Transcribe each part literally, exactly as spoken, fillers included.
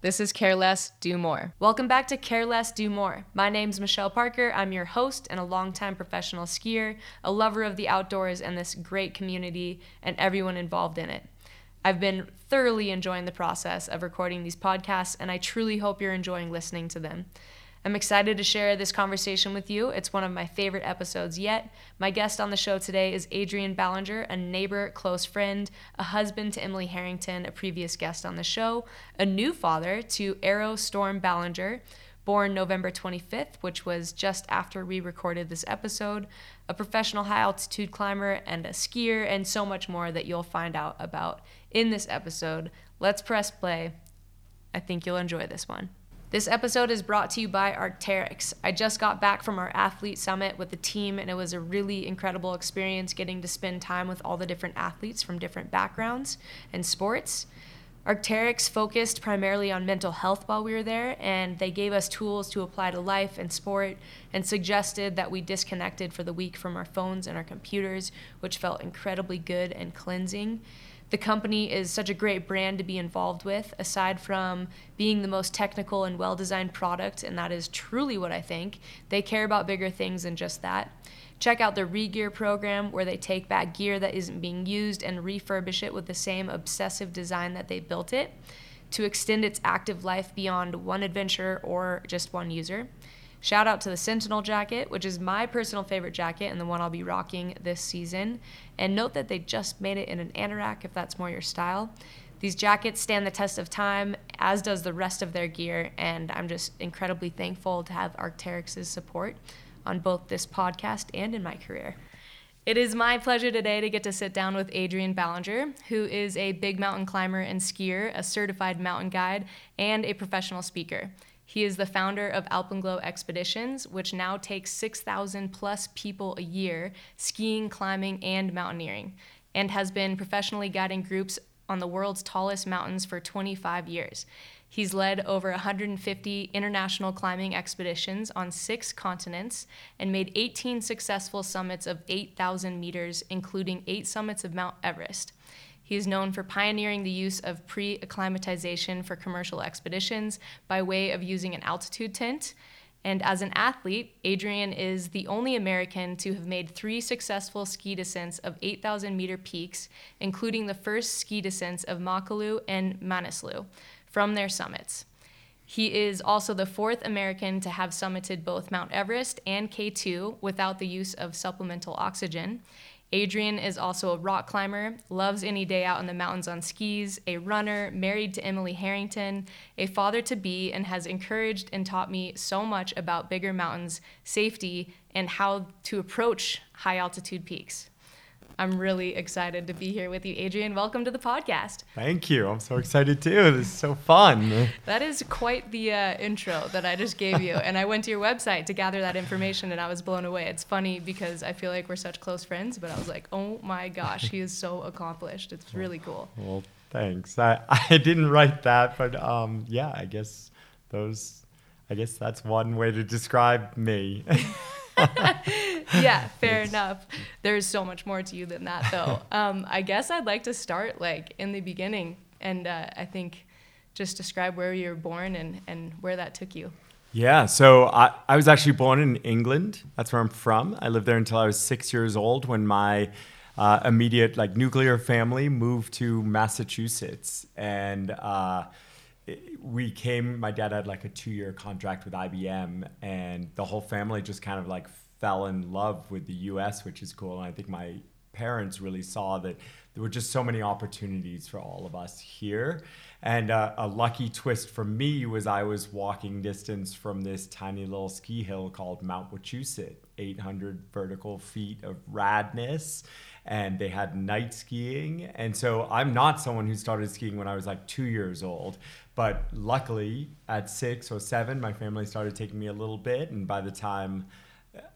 This is Care Less, Do More. Welcome back to Care Less, Do More. My name's Michelle Parker. I'm your host and a longtime professional skier, a lover of the outdoors and this great community and everyone involved in it. I've been thoroughly enjoying the process of recording these podcasts, and I truly hope you're enjoying listening to them. I'm excited to share this conversation with you. It's one of my favorite episodes yet. My guest on the show today is Adrian Ballinger, a neighbor, close friend, a husband to Emily Harrington, a previous guest on the show, a new father to Arrow Storm Ballinger, born November twenty-fifth, which was just after we recorded this episode, a professional high-altitude climber and a skier, and so much more that you'll find out about in this episode. Let's press play. I think you'll enjoy this one. This episode is brought to you by Arcteryx. I just got back from our athlete summit with the team, and it was a really incredible experience getting to spend time with all the different athletes from different backgrounds and sports. Arcteryx focused primarily on mental health while we were there, and they gave us tools to apply to life and sport and suggested that we disconnected for the week from our phones and our computers, which felt incredibly good and cleansing. The company is such a great brand to be involved with, aside from being the most technical and well-designed product, and that is truly what I think. They care about bigger things than just that. Check out their Regear program, where they take back gear that isn't being used and refurbish it with the same obsessive design that they built it to extend its active life beyond one adventure or just one user. Shout out to the Sentinel jacket, which is my personal favorite jacket and the one I'll be rocking this season. And note that they just made it in an anorak, if that's more your style. These jackets stand the test of time, as does the rest of their gear, and I'm just incredibly thankful to have Arcteryx's support on both this podcast and in my career. It is my pleasure today to get to sit down with Adrian Ballinger, who is a big mountain climber and skier, a certified mountain guide, and a professional speaker. He is the founder of Alpenglow Expeditions, which now takes six thousand plus people a year skiing, climbing, and mountaineering, and has been professionally guiding groups on the world's tallest mountains for twenty-five years. He's led over one hundred fifty international climbing expeditions on six continents and made eighteen successful summits of eight thousand meters, including eight summits of Mount Everest. He is known for pioneering the use of pre-acclimatization for commercial expeditions by way of using an altitude tent. And as an athlete, Adrian is the only American to have made three successful ski descents of eight thousand meter peaks, including the first ski descents of Makalu and Manaslu from their summits. He is also the fourth American to have summited both Mount Everest and K two without the use of supplemental oxygen. Adrian is also a rock climber, loves any day out in the mountains on skis, a runner, married to Emily Harrington, a father-to-be, and has encouraged and taught me so much about bigger mountains, safety, and how to approach high-altitude peaks. I'm really excited to be here with you, Adrian. Welcome to the podcast. Thank you. I'm so excited, too. This is so fun. That is quite the uh, intro that I just gave you. And I went to your website to gather that information, and I was blown away. It's funny because I feel like we're such close friends, but I was like, oh, my gosh, he is so accomplished. It's really cool. Well, thanks. I, I didn't write that, but, um, yeah, I guess those. I guess that's one way to describe me. Yeah, fair enough. There's so much more to you than that, though. Um, I guess I'd like to start like in the beginning, and uh, I think just describe where you were born and, and where that took you. Yeah, so I, I was actually born in England. That's where I'm from. I lived there until I was six years old when my uh, immediate like nuclear family moved to Massachusetts. And uh, we came, my dad had like a two-year contract with I B M, and the whole family just kind of like fell in love with the U S, which is cool. And I think my parents really saw that there were just so many opportunities for all of us here. And uh, a lucky twist for me was I was walking distance from this tiny little ski hill called Mount Wachusett, eight hundred vertical feet of radness. And they had night skiing. And so I'm not someone who started skiing when I was like two years old. But luckily at six or seven, my family started taking me a little bit. And by the time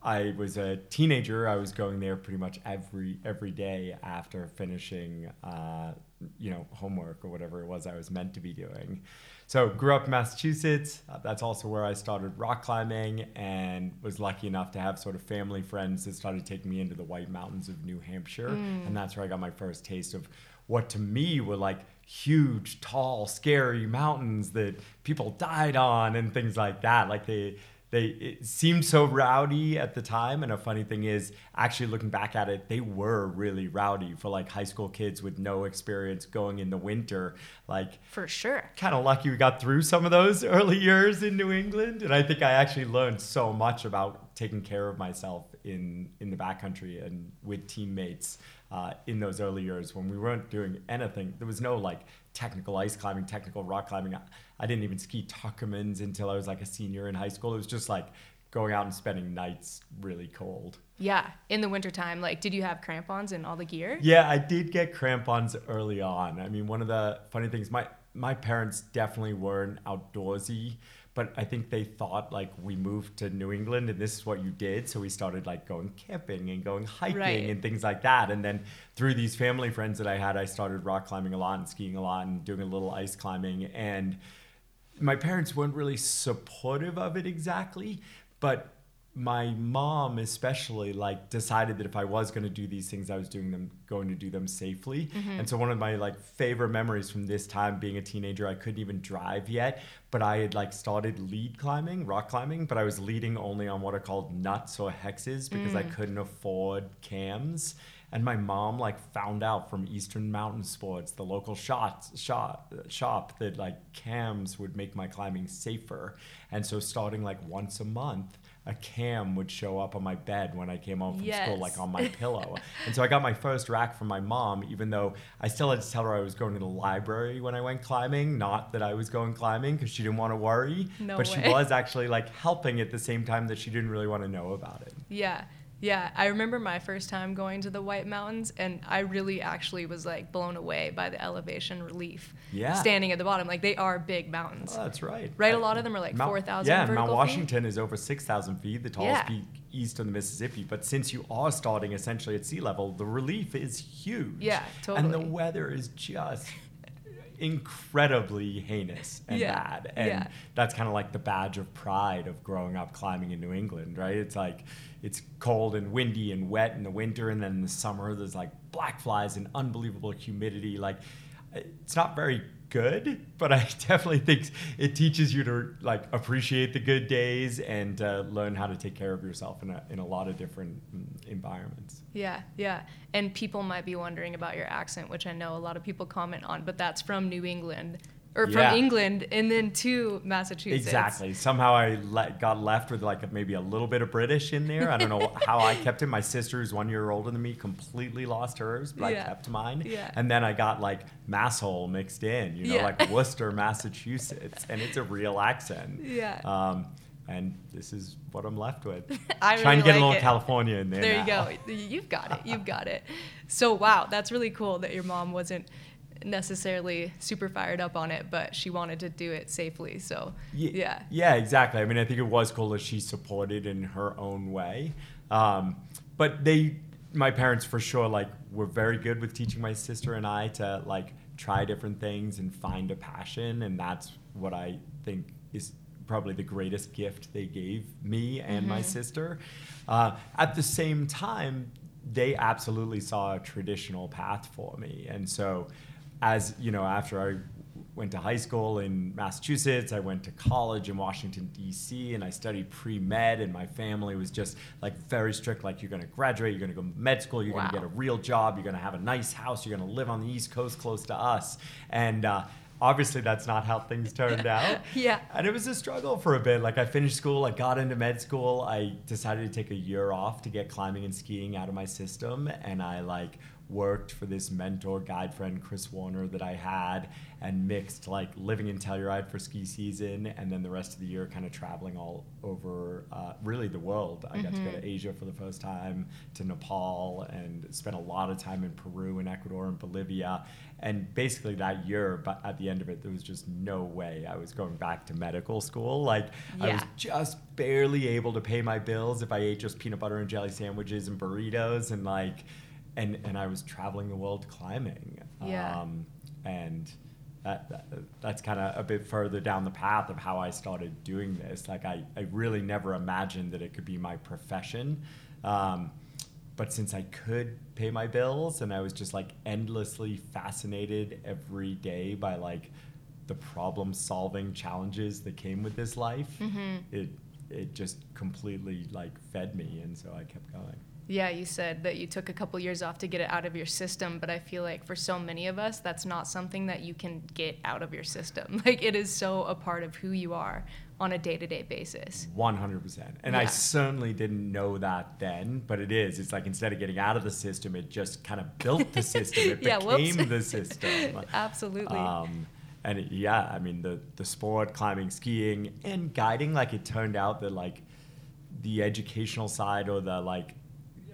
I was a teenager. I was going there pretty much every every day after finishing, uh, you know, homework or whatever it was I was meant to be doing. So grew up in Massachusetts. Uh, that's also where I started rock climbing, and was lucky enough to have sort of family friends that started taking me into the White Mountains of New Hampshire. Mm. And that's where I got my first taste of what to me were like huge, tall, scary mountains that people died on and things like that. Like they... They it seemed so rowdy at the time, and a funny thing is, actually looking back at it, they were really rowdy for like high school kids with no experience going in the winter. Like for sure. Kind of lucky we got through some of those early years in New England, and I think I actually learned so much about taking care of myself in in the backcountry and with teammates uh, in those early years when we weren't doing anything. There was no like technical ice climbing, technical rock climbing. I didn't even ski Tuckermans until I was like a senior in high school. It was just like going out and spending nights really cold. Yeah, in the wintertime. Like, did you have crampons and all the gear? Yeah, I did get crampons early on. I mean, one of the funny things, my, my parents definitely weren't outdoorsy, but I think they thought like we moved to New England and this is what you did. So we started like going camping and going hiking right. and things like that. And then through these family friends that I had, I started rock climbing a lot and skiing a lot and doing a little ice climbing. And my parents weren't really supportive of it exactly, but my mom especially like decided that if I was going to do these things, I was doing them, going to do them safely. Mm-hmm. And so one of my like favorite memories from this time being a teenager, I couldn't even drive yet, but I had like started lead climbing, rock climbing, but I was leading only on what are called nuts or hexes because mm. I couldn't afford cams. And my mom like found out from Eastern Mountain Sports, the local shot, shot, shop, that like cams would make my climbing safer. And so starting like once a month, a cam would show up on my bed when I came home from yes. school, like on my pillow. And so I got my first rack from my mom, even though I still had to tell her I was going to the library when I went climbing, not that I was going climbing because she didn't want to worry. No but way. She was actually like helping at the same time that she didn't really want to know about it. Yeah. Yeah, I remember my first time going to the White Mountains, and I really actually was like blown away by the elevation relief. Yeah. Standing at the bottom, like they are big mountains. Oh, that's right. Right, a lot of them are like Mount, four thousand yeah, vertical feet. Yeah, Mount Washington is over six thousand feet, the tallest yeah. peak east of the Mississippi. But since you are starting essentially at sea level, the relief is huge. Yeah, totally. And the weather is just incredibly heinous and yeah. bad. And yeah. that's kind of like the badge of pride of growing up climbing in New England, right? It's like it's cold and windy and wet in the winter, and then in the summer there's like black flies and unbelievable humidity. Like it's not very good, but I definitely think it teaches you to like appreciate the good days and uh, learn how to take care of yourself in a, in a lot of different environments. Yeah, yeah. And people might be wondering about your accent, which I know a lot of people comment on, but that's from New England. Or yeah. from England and then to Massachusetts. Exactly. Somehow I le- got left with like maybe a little bit of British in there. I don't know how I kept it. My sister, who's one year older than me, completely lost hers, but yeah. I kept mine. Yeah. And then I got like Masshole mixed in, you know, yeah. like Worcester, Massachusetts. And it's a real accent. Yeah. Um, and this is what I'm left with. I really Trying to get like a little it. California in there. There now. You go. You've got it. You've got it. So, wow, that's really cool that your mom wasn't necessarily super fired up on it, but she wanted to do it safely, so yeah yeah exactly. I mean, I think it was cool that she supported in her own way, um but they my parents for sure like were very good with teaching my sister and I to like try different things and find a passion, and that's what I think is probably the greatest gift they gave me and mm-hmm. my sister. Uh at the same time, they absolutely saw a traditional path for me, and so as you know, after I went to high school in Massachusetts, I went to college in Washington, D C, and I studied pre-med, and my family was just like very strict, like you're gonna graduate, you're gonna go to med school, you're wow. gonna get a real job, you're gonna have a nice house, you're gonna live on the East Coast close to us. And uh, obviously that's not how things turned out. Yeah. And it was a struggle for a bit. Like I finished school, I got into med school, I decided to take a year off to get climbing and skiing out of my system, and I like worked for this mentor guide friend, Chris Warner, that I had, and mixed like living in Telluride for ski season and then the rest of the year kind of traveling all over, uh, really the world. I mm-hmm. got to go to Asia for the first time, to Nepal, and spent a lot of time in Peru and Ecuador and Bolivia. And basically that year, but at the end of it, there was just no way I was going back to medical school. Like yeah. I was just barely able to pay my bills if I ate just peanut butter and jelly sandwiches and burritos, and like, and, and I was traveling the world climbing. Yeah. Um, and that, that that's kind of a bit further down the path of how I started doing this. Like I, I really never imagined that it could be my profession. Um, But since I could pay my bills, and I was just like endlessly fascinated every day by like the problem solving challenges that came with this life, mm-hmm. it it just completely like fed me, and so I kept going. Yeah, you said that you took a couple years off to get it out of your system, but I feel like for so many of us, that's not something that you can get out of your system. Like it is so a part of who you are on a day-to-day basis. one hundred percent. And yeah. I certainly didn't know that then, but it is. It's like instead of getting out of the system, it just kind of built the system. It yeah, became whoops. the system. Absolutely. Um, and it, yeah, I mean, the, the sport, climbing, skiing, and guiding, like it turned out that like the educational side or the like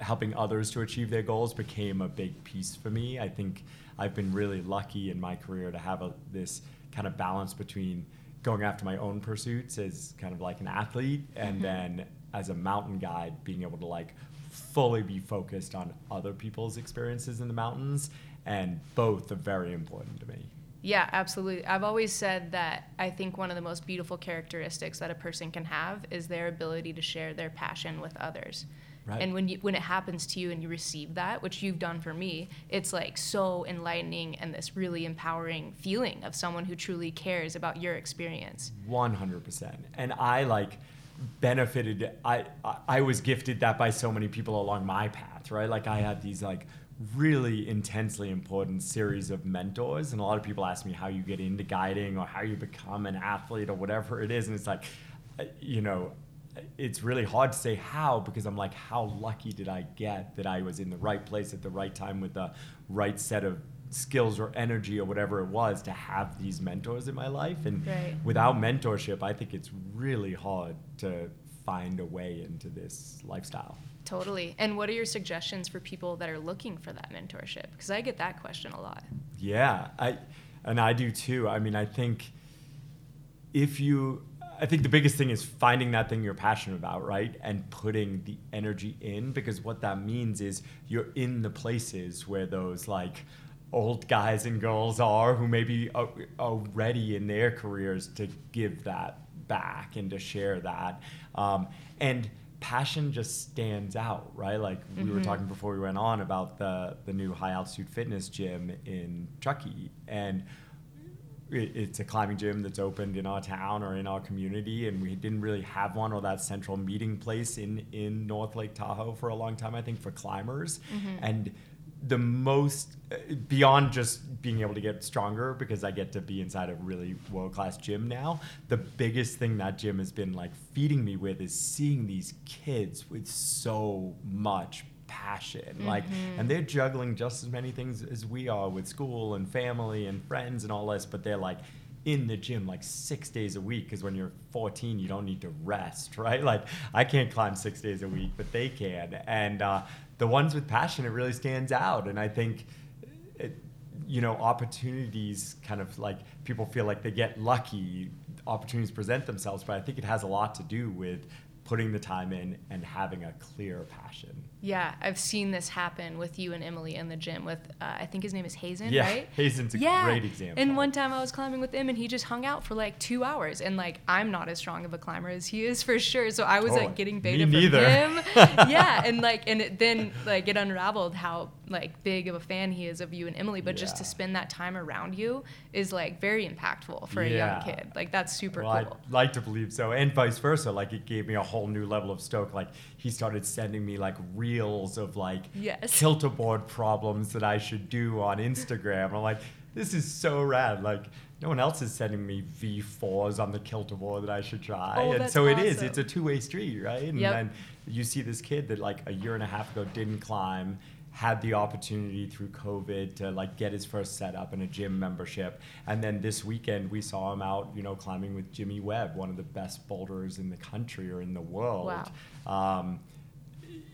helping others to achieve their goals became a big piece for me. I think I've been really lucky in my career to have a, this kind of balance between going after my own pursuits as kind of like an athlete, and mm-hmm. then as a mountain guide, being able to like fully be focused on other people's experiences in the mountains, and both are very important to me. Yeah, absolutely. I've always said that I think one of the most beautiful characteristics that a person can have is their ability to share their passion with others. Right. And when you, when it happens to you and you receive that, which you've done for me, it's like so enlightening and this really empowering feeling of someone who truly cares about your experience. one hundred percent. And I like benefited, I, I, I was gifted that by so many people along my path, right? Like I had these like really intensely important series of mentors, and a lot of people ask me how you get into guiding or how you become an athlete or whatever it is. And it's like, you know, it's really hard to say how, because I'm like, how lucky did I get that I was in the right place at the right time with the right set of skills or energy or whatever it was to have these mentors in my life. And right. without mentorship, I think it's really hard to find a way into this lifestyle. Totally. And what are your suggestions for people that are looking for that mentorship? Because I get that question a lot. Yeah, I, and I do too. I mean, I think if you... I think the biggest thing is finding that thing you're passionate about, right? And putting the energy in, because what that means is you're in the places where those like old guys and girls are who maybe are already in their careers to give that back and to share that. Um, and passion just stands out, right? Like we mm-hmm. were talking before we went on about the, the new high altitude fitness gym in Truckee, and it's a climbing gym that's opened in our town or in our community, and we didn't really have one or that central meeting place in, in North Lake Tahoe for a long time, I think, for climbers. Mm-hmm. And the most, beyond just being able to get stronger, because I get to be inside a really world-class gym now, the biggest thing that gym has been like feeding me with is seeing these kids with so much passion, mm-hmm. like, and they're juggling just as many things as we are with school and family and friends and all this, but they're like in the gym like six days a week, because when you're fourteen you don't need to rest, right? Like I can't climb six days a week, but they can. And uh, the ones with passion, it really stands out. And I think it, you know, opportunities kind of like people feel like they get lucky, opportunities present themselves, but I think it has a lot to do with putting the time in and having a clear passion. Yeah, I've seen this happen with you and Emily in the gym with, uh, I think his name is Hazen, yeah, right? Hazen's a yeah. great example. And one time I was climbing with him and he just hung out for like two hours. And like, I'm not as strong of a climber as he is for sure. So I was totally. like getting baited from him. yeah, and like, and it, then like it unraveled how like big of a fan he is of you and Emily, but yeah. just to spend that time around you is like very impactful for yeah. a young kid. Like that's super well, cool. I'd like to believe so. And vice versa, like it gave me a whole new level of stoke. Like he started sending me like reels of like yes. Kilter board problems that I should do on Instagram. I'm like, this is so rad. Like no one else is sending me V fours on the Kilter board that I should try. Oh, and so awesome. It is, it's a two way street, right? And yep. then you see this kid that like a year and a half ago didn't climb, had the opportunity through COVID to like get his first setup and a gym membership. And then this weekend we saw him out, you know, climbing with Jimmy Webb, one of the best boulderers in the country or in the world. Wow. Um,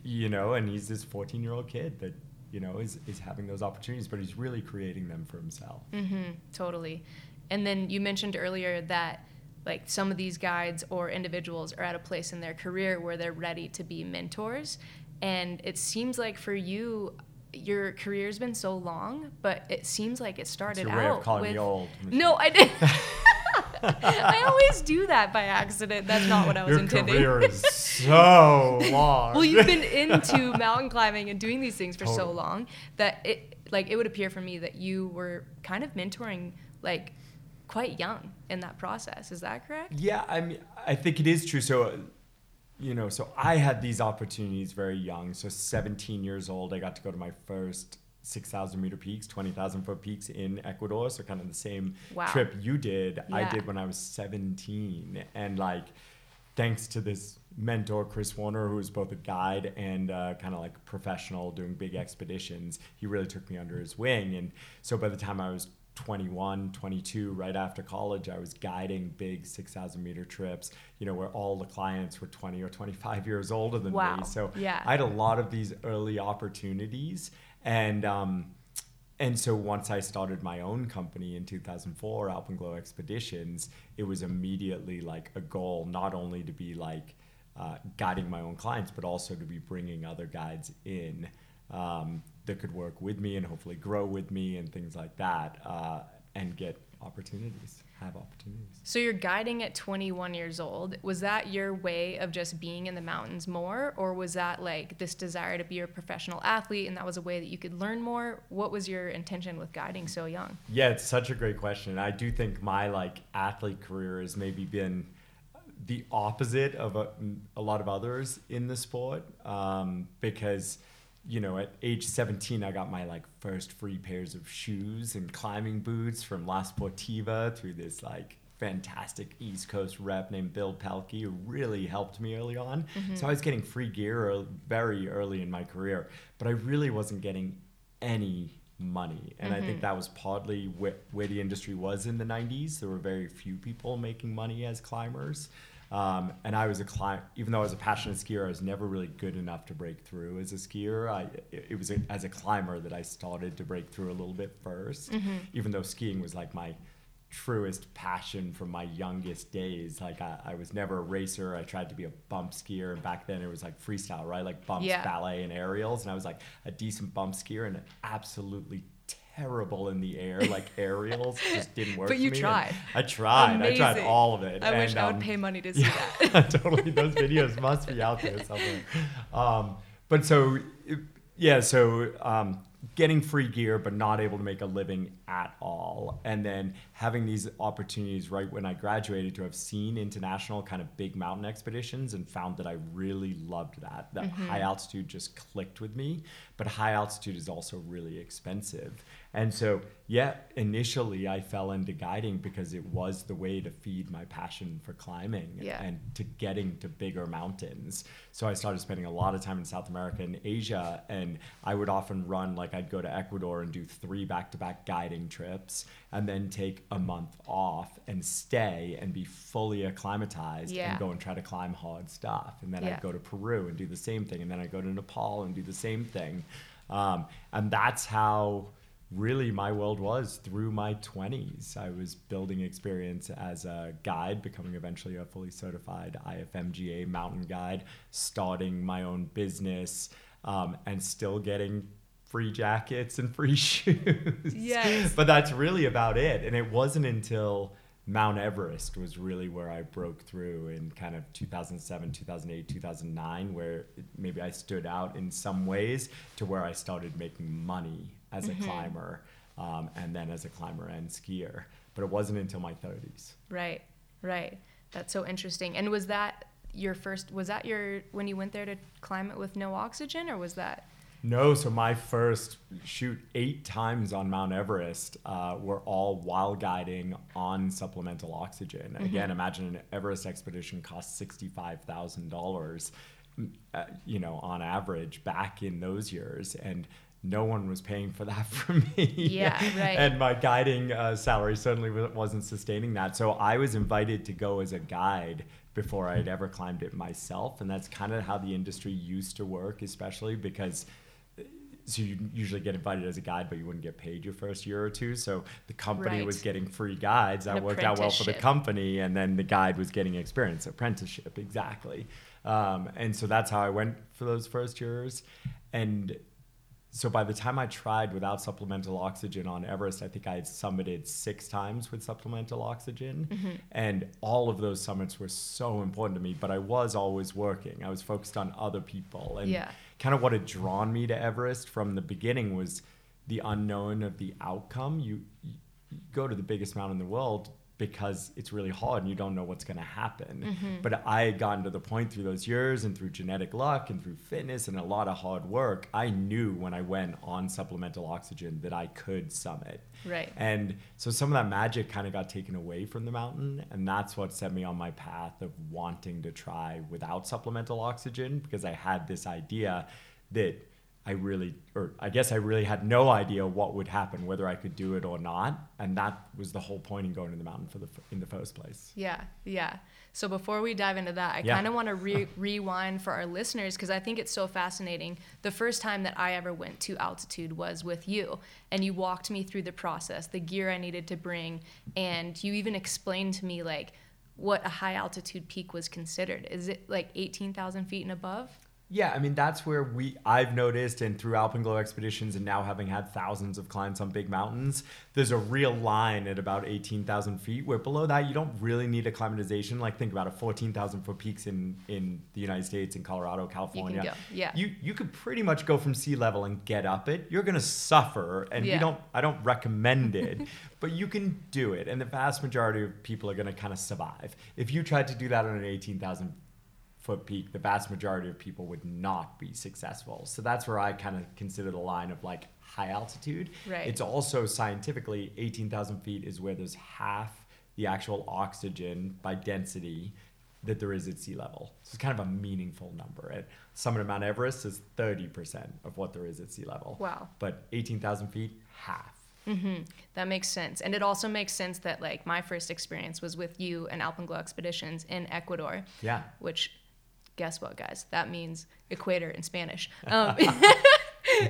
you know, and he's this fourteen-year-old kid that, you know, is, is having those opportunities, but he's really creating them for himself. Mm-hmm, totally. And then you mentioned earlier that like some of these guides or individuals are at a place in their career where they're ready to be mentors. And it seems like for you, your career's been so long, but it seems like it started out with... It's your way of calling with, me old. Michelle. No, I didn't. I always do that by accident. That's not what I was your intending. Your career is so long. Well, you've been into mountain climbing and doing these things for totally. so long that it, like, it would appear for me that you were kind of mentoring, like, quite young in that process. Is that correct? Yeah, I mean, I think it is true. So... Uh, You know, so I had these opportunities very young. So seventeen years old, I got to go to my first six thousand meter peaks, twenty thousand foot peaks in Ecuador. So kind of the same wow. trip you did, yeah. I did when I was seventeen. And like, thanks to this mentor, Chris Warner, who was both a guide and uh, kind of like professional doing big expeditions, he really took me under his wing. And so by the time I was twenty-one, twenty-two, right after college, I was guiding big six thousand meter trips, you know, where all the clients were twenty or twenty-five years older than wow. me. So yeah. I had a lot of these early opportunities. And um, and so once I started my own company in two thousand four, Alpenglow Expeditions, it was immediately like a goal not only to be like uh, guiding my own clients, but also to be bringing other guides in um, that could work with me and hopefully grow with me and things like that, uh, and get opportunities, have opportunities. So you're guiding at twenty-one years old. Was that your way of just being in the mountains more, or was that like this desire to be a professional athlete and that was a way that you could learn more? What was your intention with guiding so young? Yeah, it's such a great question. I do think my like athlete career has maybe been the opposite of a, a lot of others in the sport, um, because you know, at age seventeen, I got my like first free pairs of shoes and climbing boots from La Sportiva through this like fantastic East Coast rep named Bill Pelkey, who really helped me early on. Mm-hmm. So I was getting free gear early, very early in my career, but I really wasn't getting any money. And mm-hmm. I think that was partly wh- where the industry was in the nineties. There were very few people making money as climbers. Um, and I was a climb, even though I was a passionate skier, I was never really good enough to break through as a skier. I, it, it was a, as a climber that I started to break through a little bit first, mm-hmm. even though skiing was like my truest passion from my youngest days. Like I, I was never a racer. I tried to be a bump skier. And back then it was like freestyle, right? Like bumps, yeah. ballet, and aerials. And I was like a decent bump skier and an absolutely terrible in the air, like aerials just didn't work. But you for me. tried. I tried. Amazing. I tried all of it. I and, wish I would um, pay money to see yeah, that. Totally. Those videos must be out there somewhere. Um, but so, yeah, so um, getting free gear, but not able to make a living at all. And then having these opportunities right when I graduated to have seen international kind of big mountain expeditions and found that I really loved that. That mm-hmm. high altitude just clicked with me. But high altitude is also really expensive. And so, yeah, initially I fell into guiding because it was the way to feed my passion for climbing yeah. and to getting to bigger mountains. So I started spending a lot of time in South America and Asia, and I would often run, like I'd go to Ecuador and do three back-to-back guiding trips and then take a month off and stay and be fully acclimatized yeah. and go and try to climb hard stuff. And then yeah. I'd go to Peru and do the same thing. And then I'd go to Nepal and do the same thing. Um, and that's how... really my world was through my twenties. I was building experience as a guide, becoming eventually a fully certified I F M G A mountain guide, starting my own business, um, and still getting free jackets and free shoes. Yes. But that's really about it. And it wasn't until Mount Everest was really where I broke through in kind of two thousand seven, two thousand eight, two thousand nine, where maybe I stood out in some ways to where I started making money as a mm-hmm. climber, um, and then as a climber and skier. But it wasn't until my thirties. Right, right. That's so interesting. And was that your first, was that your, when you went there to climb it with no oxygen, or was that? No, so my first shoot eight times on Mount Everest uh, were all while guiding on supplemental oxygen. Mm-hmm. Again, imagine an Everest expedition cost sixty-five thousand dollars, uh, you know, on average back in those years. And no one was paying for that for me. Yeah, right. And my guiding uh, salary suddenly wasn't sustaining that. So I was invited to go as a guide before I had ever climbed it myself. And that's kind of how the industry used to work, especially because so you usually get invited as a guide, but you wouldn't get paid your first year or two. So the company right. was getting free guides. That worked out well for the company. And then the guide was getting experience, apprenticeship, exactly. Um, and so that's how I went for those first years. And so by the time I tried without supplemental oxygen on Everest, I think I had summited six times with supplemental oxygen. Mm-hmm. And all of those summits were so important to me, but I was always working. I was focused on other people. And yeah. kind of what had drawn me to Everest from the beginning was the unknown of the outcome. You, you go to the biggest mountain in the world because it's really hard and you don't know what's going to happen. Mm-hmm. But I had gotten to the point through those years and through genetic luck and through fitness and a lot of hard work, I knew when I went on supplemental oxygen that I could summit. Right. And so some of that magic kind of got taken away from the mountain, and that's what set me on my path of wanting to try without supplemental oxygen, because I had this idea that I really, or I guess I really had no idea what would happen, whether I could do it or not. And that was the whole point in going to the mountain for the in the first place. Yeah, yeah. So before we dive into that, I yeah. kind of want to re- rewind for our listeners, because I think it's so fascinating. The first time that I ever went to altitude was with you, and you walked me through the process, the gear I needed to bring, and you even explained to me like what a high altitude peak was considered. Is it like eighteen thousand feet and above? Yeah, I mean, that's where we I've noticed, and through Alpenglow Expeditions and now having had thousands of climbs on big mountains, there's a real line at about eighteen thousand feet, where below that, you don't really need acclimatization. Like, think about it, fourteen thousand foot peaks in, in the United States, in Colorado, California. You can go, yeah. You, you could pretty much go from sea level and get up it. You're going to suffer, and yeah. we don't. I don't recommend it, but you can do it. And the vast majority of people are going to kind of survive. If you tried to do that on an eighteen thousand foot peak, the vast majority of people would not be successful. So that's where I kind of consider the line of like high altitude. Right. It's also scientifically eighteen thousand feet is where there's half the actual oxygen by density that there is at sea level. So it's kind of a meaningful number. At summit of Mount Everest is thirty percent of what there is at sea level. Wow. But eighteen thousand feet, half. Mm-hmm. That makes sense. And it also makes sense that like my first experience was with you and Alpenglow Expeditions in Ecuador. Yeah. Which, guess what, guys? That means equator in Spanish. Um, it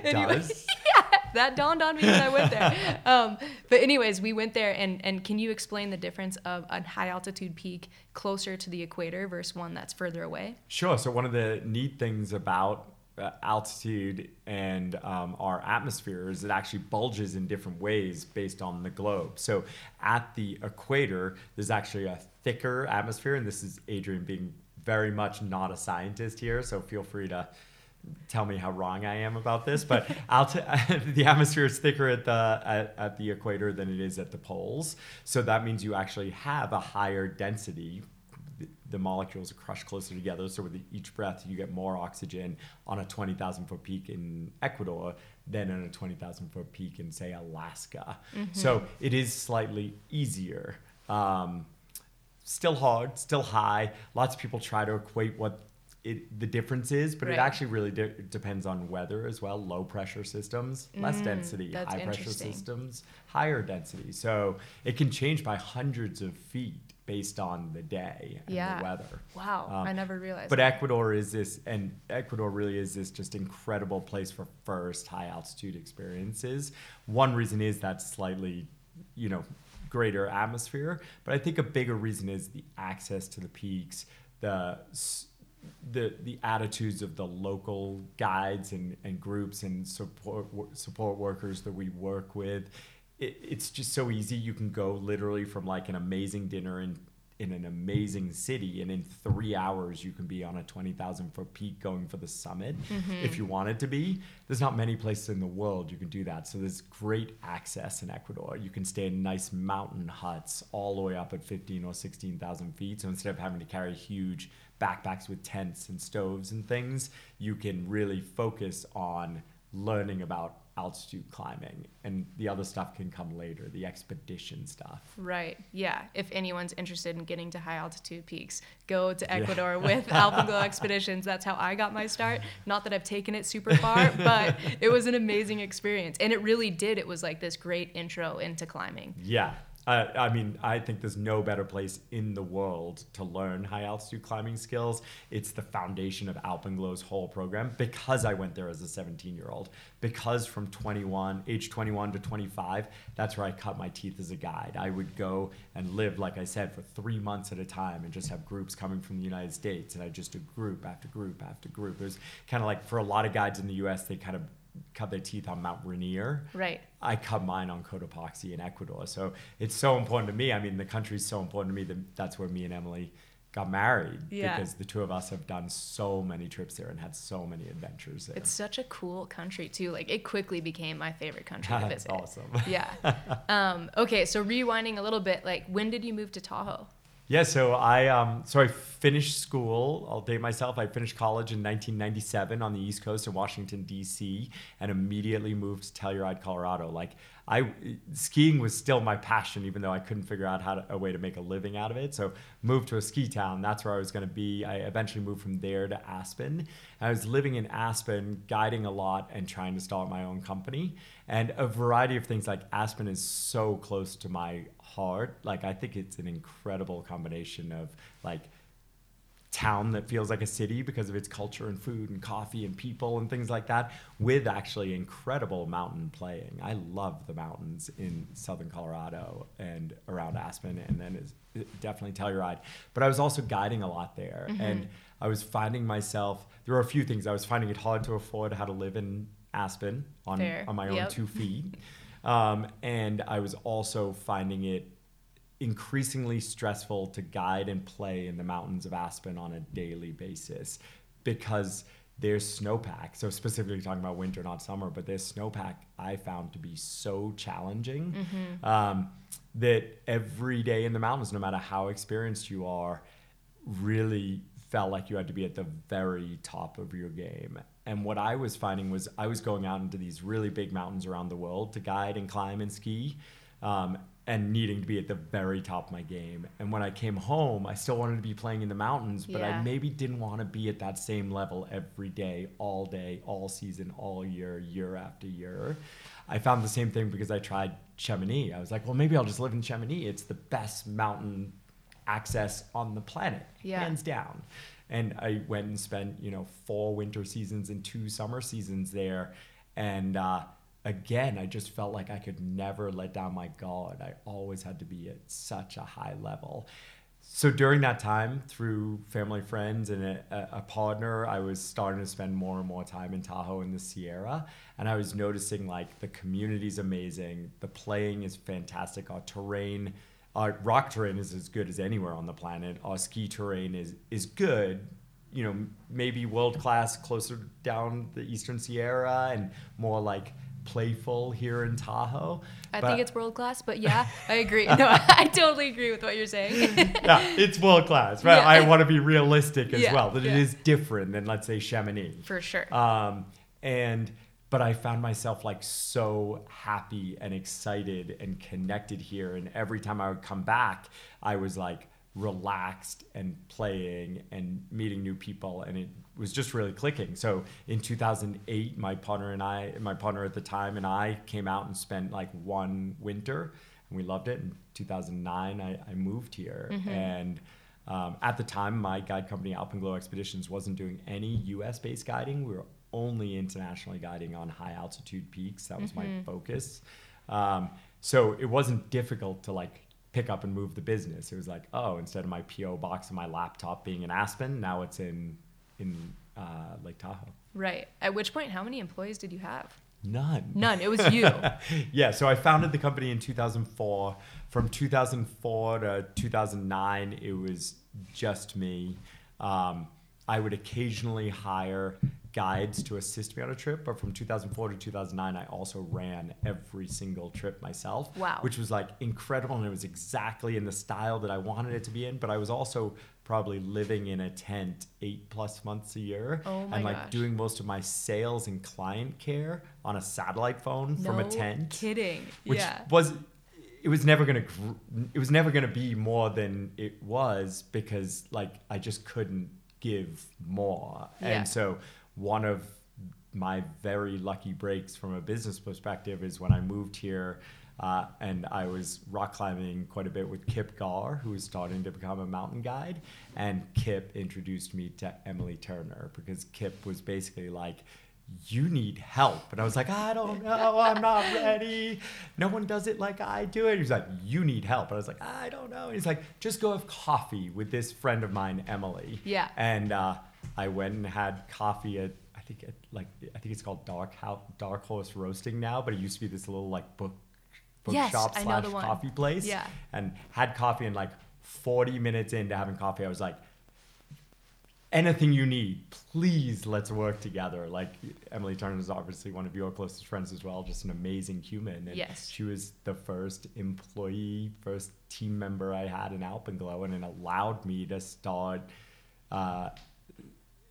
anyway, does? Yeah, that dawned on me when I went there. Um, but anyways, we went there, and, and can you explain the difference of a high-altitude peak closer to the equator versus one that's further away? Sure. So one of the neat things about uh, altitude and um, our atmosphere is it actually bulges in different ways based on the globe. So at the equator, there's actually a thicker atmosphere, and this is Adrian being very much not a scientist here, so feel free to tell me how wrong I am about this, but t- the atmosphere is thicker at the at, at the equator than it is at the poles. So that means you actually have a higher density. The, the molecules are crushed closer together, so with each breath you get more oxygen on a twenty thousand foot peak in Ecuador than on a twenty thousand foot peak in, say, Alaska. Mm-hmm. So it is slightly easier. Um, Still hard, still high. Lots of people try to equate what it, the difference is, but right. it actually really de- depends on weather as well. Low pressure systems, mm, less density. High pressure systems, higher density. So it can change by hundreds of feet based on the day and yeah. the weather. Wow, um, I never realized. But that. Ecuador is this, and Ecuador really is this just incredible place for first high altitude experiences. One reason is that slightly, you know, greater atmosphere, but I think a bigger reason is the access to the peaks, the the the attitudes of the local guides and, and groups and support support workers that we work with. It, it's just so easy. You can go literally from like an amazing dinner in in an amazing city, and in three hours you can be on a twenty thousand foot peak going for the summit, mm-hmm. if you want it to be. There's not many places in the world you can do that. So there's great access in Ecuador. You can stay in nice mountain huts all the way up at fifteen or sixteen thousand feet. So instead of having to carry huge backpacks with tents and stoves and things, you can really focus on learning about altitude climbing, and the other stuff can come later, the expedition stuff. Right. Yeah. If anyone's interested in getting to high altitude peaks, go to Ecuador yeah. with Alpenglow Expeditions. That's how I got my start. Not that I've taken it super far, but it was an amazing experience. And it really did. It was like this great intro into climbing. Yeah. Uh, I mean, I think there's no better place in the world to learn high altitude climbing skills. It's the foundation of Alpenglow's whole program, because I went there as a seventeen year old, because from twenty-one, age twenty-one to twenty-five, that's where I cut my teeth as a guide. I would go and live, like I said, for three months at a time and just have groups coming from the United States. And I just did group after group after group. It was kind of like, for a lot of guides in the U S, they kind of cut their teeth on Mount Rainier. Right. I cut mine on Cotopaxi in Ecuador. So it's so important to me. I mean, the country's so important to me that that's where me and Emily got married, yeah. because the two of us have done so many trips there and had so many adventures there. It's such a cool country too. Like, it quickly became my favorite country to visit. That's awesome. Yeah. Um, okay. So rewinding a little bit, like, when did you move to Tahoe? Yeah, so I um, so I finished school. I'll date myself. I finished college in nineteen ninety-seven on the East Coast in Washington, D C, and immediately moved to Telluride, Colorado. Like, I, skiing was still my passion, even though I couldn't figure out how to, a way to make a living out of it. So moved to a ski town. That's where I was going to be. I eventually moved from there to Aspen. I was living in Aspen, guiding a lot and trying to start my own company. And a variety of things, like, Aspen is so close to my heart. Like, I think it's an incredible combination of, like, town that feels like a city because of its culture and food and coffee and people and things like that, with actually incredible mountain playing. I love the mountains in southern Colorado and around Aspen, and then is definitely Telluride. But I was also guiding a lot there, mm-hmm. and I was finding myself, there were a few things. I was finding it hard to afford how to live in Aspen on, Fair. on my own yep. two feet. Um, and I was also finding it increasingly stressful to guide and play in the mountains of Aspen on a daily basis, because there's snowpack. So specifically talking about winter, not summer, but there's snowpack I found to be so challenging mm-hmm. um, that every day in the mountains, no matter how experienced you are, really felt like you had to be at the very top of your game. And what I was finding was I was going out into these really big mountains around the world to guide and climb and ski, um, and needing to be at the very top of my game. And when I came home, I still wanted to be playing in the mountains, but yeah. I maybe didn't want to be at that same level every day, all day, all season, all year, year after year. I found the same thing because I tried Chamonix. I was like, well, maybe I'll just live in Chamonix. It's the best mountain access on the planet, yeah. hands down. And I went and spent, you know, four winter seasons and two summer seasons there. And uh, again, I just felt like I could never let down my guard. I always had to be at such a high level. So during that time, through family, friends, and a, a partner, I was starting to spend more and more time in Tahoe in the Sierra. And I was noticing, like, the community's amazing. The playing is fantastic. Our terrain Our rock terrain is as good as anywhere on the planet. Our ski terrain is is good, you know, maybe world-class closer down the Eastern Sierra and more like playful here in Tahoe. I but, think it's world-class, but yeah, I agree. No, I totally agree with what you're saying. Yeah, it's world-class, right? Yeah. I want to be realistic as yeah, well, that yeah. it is different than, let's say, Chamonix. For sure. Um, and... But I found myself, like, so happy and excited and connected here. And every time I would come back, I was, like, relaxed and playing and meeting new people. And it was just really clicking. So in two thousand eight, my partner and I, my partner at the time and I came out and spent, like, one winter. And we loved it. In two thousand nine, I, I moved here. Mm-hmm. And... Um, at the time, my guide company, Alpenglow Expeditions, wasn't doing any U S-based guiding. We were only internationally guiding on high-altitude peaks. That was mm-hmm. my focus. Um, so it wasn't difficult to, like, pick up and move the business. It was like, oh, instead of my P O box and my laptop being in Aspen, now it's in in uh, Lake Tahoe. Right. At which point, how many employees did you have? None. None. It was you. Yeah. So I founded the company in two thousand four. From two thousand four to two thousand nine, it was just me. Um, I would occasionally hire guides to assist me on a trip, but from two thousand four to two thousand nine, I also ran every single trip myself. Wow. Which was, like, incredible, and it was exactly in the style that I wanted it to be in, but I was also probably living in a tent eight plus months a year oh my and like gosh. doing most of my sales and client care on a satellite phone no from a tent. Kidding. Which yeah. was it was never going to it was never going to be more than it was because like I just couldn't give more. Yeah. And so one of my very lucky breaks from a business perspective is when I moved here uh, and I was rock climbing quite a bit with Kip Gar, who was starting to become a mountain guide, and Kip introduced me to Emily Turner because Kip was basically like, you need help. And I was like, I don't know, I'm not ready. No one does it like I do it. He's like, you need help. And I was like, I don't know. And he's like, just go have coffee with this friend of mine, Emily. Yeah. And uh, I went and had coffee at, I think at, like, I think it's called Dark House, Dark Horse Roasting now, but it used to be this little like book bookshop yes, slash coffee place. Yeah. And had coffee, and like forty minutes into having coffee, I was like, anything you need, please let's work together. Like, Emily Turner is obviously one of your closest friends as well, just an amazing human. And yes. she was the first employee, first team member I had in Alpenglow, and it allowed me to start, uh,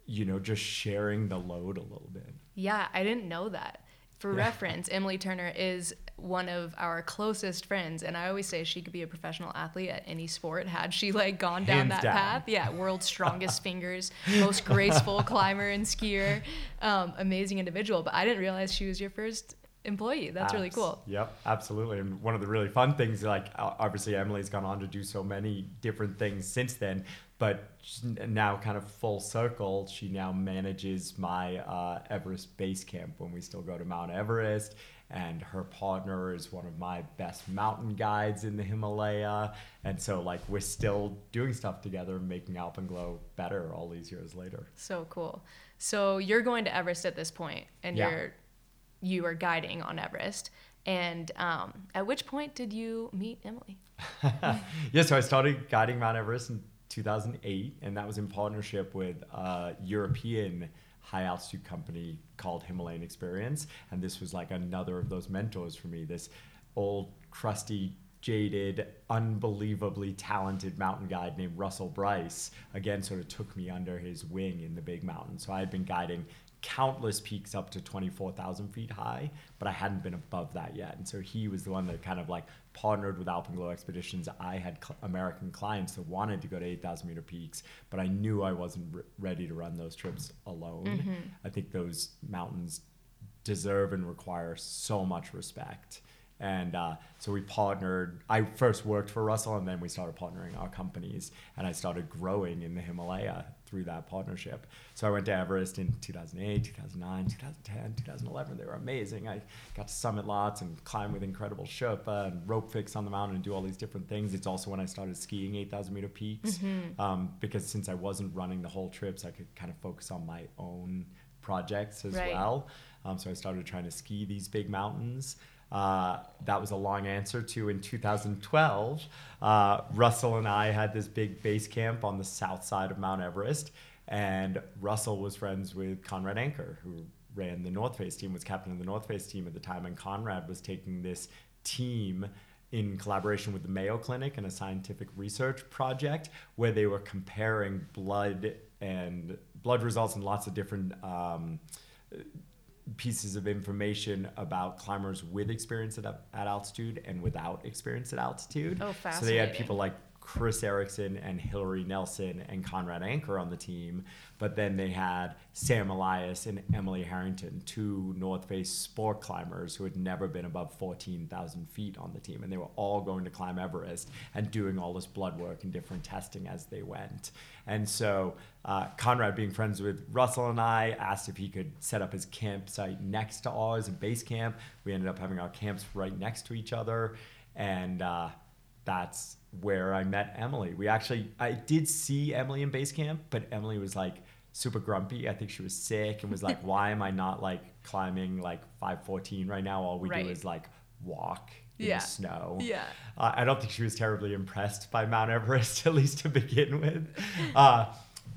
you know, just sharing the load a little bit. Yeah, I didn't know that. For yeah. reference, Emily Turner is one of our closest friends, and I always say she could be a professional athlete at any sport had she like gone down Hands that down. path. Yeah, world's strongest fingers, most graceful climber and skier, um, amazing individual. But I didn't realize she was your first employee. That's Abs- really cool. Yep, absolutely. And one of the really fun things, like obviously Emily's gone on to do so many different things since then, but now kind of full circle, she now manages my uh, Everest base camp when we still go to Mount Everest. And her partner is one of my best mountain guides in the Himalaya. And so like we're still doing stuff together, making Alpenglow better all these years later. So cool. So you're going to Everest at this point, and yeah. you're, you are guiding on Everest. And um, at which point did you meet Emily? yeah, so I started guiding Mount Everest in two thousand eight, and that was in partnership with a European high altitude company called Himalayan Experience. And this was like another of those mentors for me, this old, crusty, jaded, unbelievably talented mountain guide named Russell Bryce, again, sort of took me under his wing in the big mountains. So I had been guiding countless peaks up to twenty-four thousand feet high, but I hadn't been above that yet. And so he was the one that kind of like partnered with Alpenglow Expeditions. I had cl- American clients that wanted to go to eight thousand meter peaks, but I knew I wasn't re- ready to run those trips alone. Mm-hmm. I think those mountains deserve and require so much respect. And uh, so we partnered. I first worked for Russell, and then we started partnering our companies, and I started growing in the Himalaya through that partnership. So I went to Everest in two thousand eight, two thousand nine, two thousand ten, two thousand eleven. They were amazing. I got to summit lots and climb with incredible Sherpa and rope fix on the mountain and do all these different things. It's also when I started skiing eight thousand meter peaks, mm-hmm. um, because since I wasn't running the whole trips, I could kind of focus on my own projects as right. well. Um, so I started trying to ski these big mountains. Uh, that was a long answer to in two thousand twelve, uh, Russell and I had this big base camp on the south side of Mount Everest, and Russell was friends with Conrad Anker, who ran the North Face team, was captain of the North Face team at the time, and Conrad was taking this team in collaboration with the Mayo Clinic and a scientific research project where they were comparing blood and blood results and lots of different um, pieces of information about climbers with experience at, at altitude and without experience at altitude. Oh, fascinating. So they had people like Chris Erickson and Hillary Nelson and Conrad Anker on the team, but then they had Sam Elias and Emily Harrington, two North Face sport climbers who had never been above fourteen thousand feet on the team, and they were all going to climb Everest and doing all this blood work and different testing as they went. And so uh, Conrad, being friends with Russell and I, asked if he could set up his campsite next to ours in base camp. We ended up having our camps right next to each other, and uh, that's where I met Emily. We actually, I did see Emily in base camp, but Emily was like super grumpy. I think she was sick and was like, why am I not like climbing like five fourteen right now? All we right. do is like walk in yeah. the snow. Yeah. Uh, I don't think she was terribly impressed by Mount Everest, at least to begin with. Uh,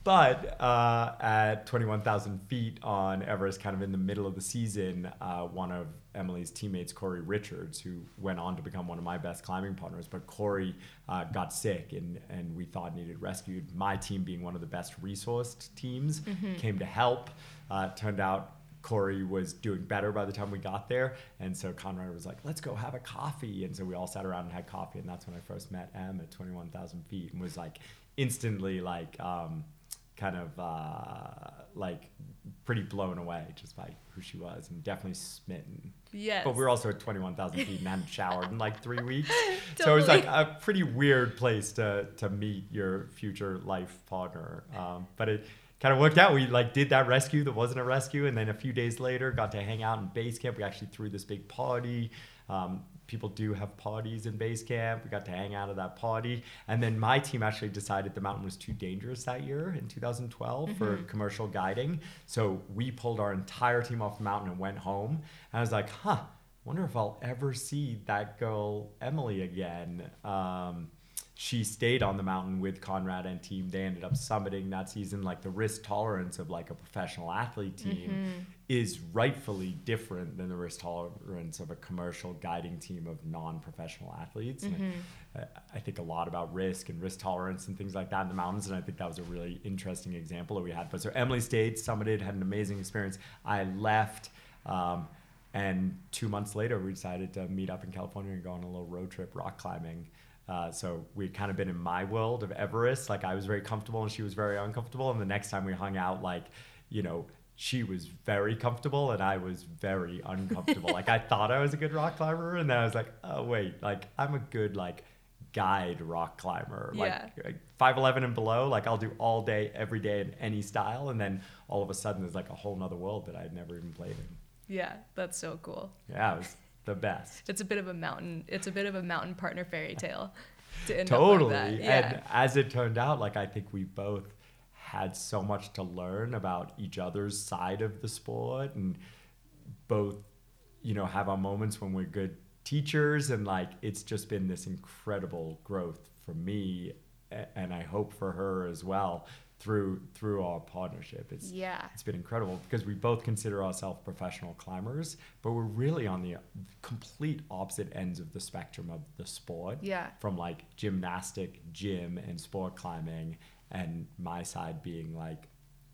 But uh, at twenty-one thousand feet on Everest, kind of in the middle of the season, uh, one of Emily's teammates, Corey Richards, who went on to become one of my best climbing partners, but Corey uh, got sick and, and we thought needed rescued. My team, being one of the best resourced teams, mm-hmm. came to help. Uh, turned out Corey was doing better by the time we got there. And so Conrad was like, let's go have a coffee. And so we all sat around and had coffee. And that's when I first met Em at twenty-one thousand feet and was like instantly like... Um, kind of uh, like pretty blown away just by who she was, and definitely smitten. Yes. But we were also at twenty-one thousand feet and hadn't showered in like three weeks. Totally. So it was like a pretty weird place to to meet your future life partner. Um, but it kind of worked out. We like did that rescue that wasn't a rescue. And then a few days later, got to hang out in base camp. We actually threw this big party. Um, people do have parties in base camp. We got to hang out at that party. And then my team actually decided the mountain was too dangerous that year in two thousand twelve mm-hmm. for commercial guiding. So we pulled our entire team off the mountain and went home. And I was like, huh, wonder if I'll ever see that girl Emily again. Um, she stayed on the mountain with Conrad and team. They ended up summiting that season. Like the risk tolerance of like a professional athlete team mm-hmm. is rightfully different than the risk tolerance of a commercial guiding team of non-professional athletes. Mm-hmm. And I, I think a lot about risk and risk tolerance and things like that in the mountains. And I think that was a really interesting example that we had. But so Emily stayed, summited, had an amazing experience. I left. Um, and two months later, we decided to meet up in California and go on a little road trip rock climbing. Uh, so we'd kind of been in my world of Everest. Like I was very comfortable and she was very uncomfortable. And the next time we hung out, like, you know, she was very comfortable and I was very uncomfortable. Like I thought I was a good rock climber. And then I was like, oh, wait, like I'm a good like guide rock climber. Yeah. Like, like five eleven and below, like I'll do all day, every day in any style. And then all of a sudden there's like a whole nother world that I'd never even played in. Yeah, that's so cool. Yeah, it was the best. It's a bit of a mountain. It's a bit of a mountain partner fairy tale. To end totally. Up like that. Yeah. And as it turned out, like I think we both had so much to learn about each other's side of the sport, and both, you know, have our moments when we're good teachers. And like it's just been this incredible growth for me, and I hope for her as well through through our partnership. It's yeah. It's been incredible because we both consider ourselves professional climbers, but we're really on the complete opposite ends of the spectrum of the sport. Yeah. From like gymnastic, gym, and sport climbing, and my side being like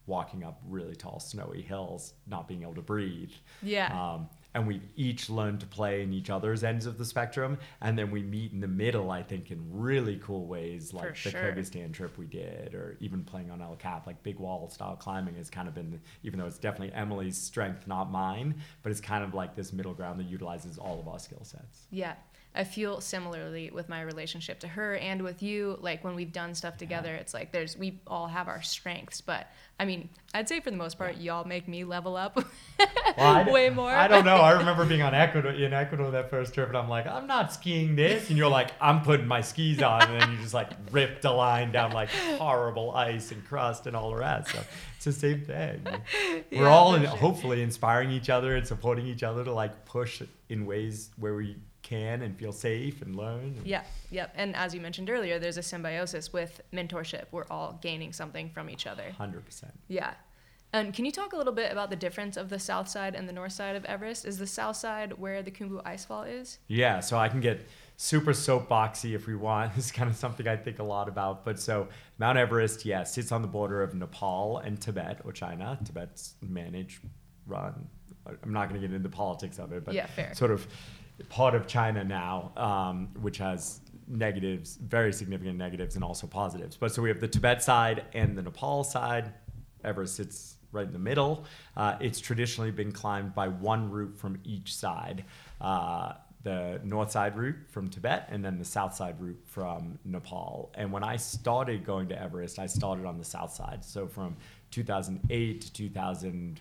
walking up really tall snowy hills, not being able to breathe. Yeah. Um, and we've each learned to play in each other's ends of the spectrum. And then we meet in the middle, I think, in really cool ways, like For the sure. Kyrgyzstan trip we did, or even playing on El Cap, like big wall style climbing has kind of been, even though it's definitely Emily's strength, not mine, but it's kind of like this middle ground that utilizes all of our skill sets. Yeah. I feel similarly with my relationship to her and with you. Like when we've done stuff together, yeah. it's like there's we all have our strengths. But I mean, I'd say for the most part, yeah. y'all make me level up well, way more. I don't know. I remember being on Ecuador in Ecuador that first trip, and I'm like, I'm not skiing this, and you're like, I'm putting my skis on, and then you just like ripped a line down like horrible ice and crust and all the rest. So it's the same thing. We're yeah, all in, sure. hopefully inspiring each other and supporting each other to like push in ways where we can and feel safe and learn. Yeah, yep. And as you mentioned earlier, there's a symbiosis with mentorship. We're all gaining something from each other. one hundred percent. Yeah. And can you talk a little bit about the difference of the south side and the north side of Everest? Is the south side where the Khumbu Icefall is? Yeah, so I can get super soapboxy if we want. This is kind of something I think a lot about. But so Mount Everest, yeah, sits on the border of Nepal and Tibet, or China. Tibet's managed, run. I'm not going to get into the politics of it, but yeah, fair. Sort of part of China now, um, which has negatives, very significant negatives, and also positives. But so we have the Tibet side and the Nepal side. Everest sits right in the middle. Uh, it's traditionally been climbed by one route from each side, uh, the north side route from Tibet and then the south side route from Nepal. And when I started going to Everest, I started on the south side. So from two thousand eight to two thousand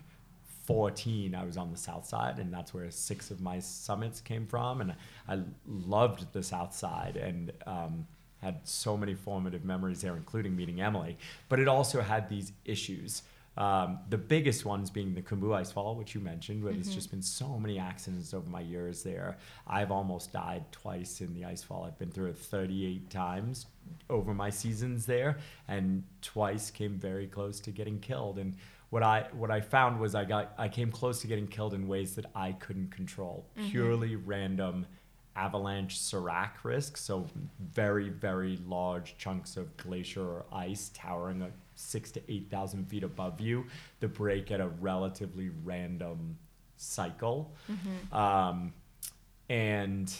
fourteen, I was on the south side, and that's where six of my summits came from. And I loved the south side and um, had so many formative memories there, including meeting Emily. But it also had these issues Um, the biggest ones being the Khumbu Icefall, which you mentioned, but mm-hmm. it's just been so many accidents over my years there. I've almost died twice in the Icefall. I've been through it thirty-eight times over my seasons there, and twice came very close to getting killed. And what I what I found was I got I came close to getting killed in ways that I couldn't control. Mm-hmm. Purely random avalanche serac risk, so very, very large chunks of glacier or ice towering a six to eight thousand feet above you that break at a relatively random cycle. Mm-hmm. Um, and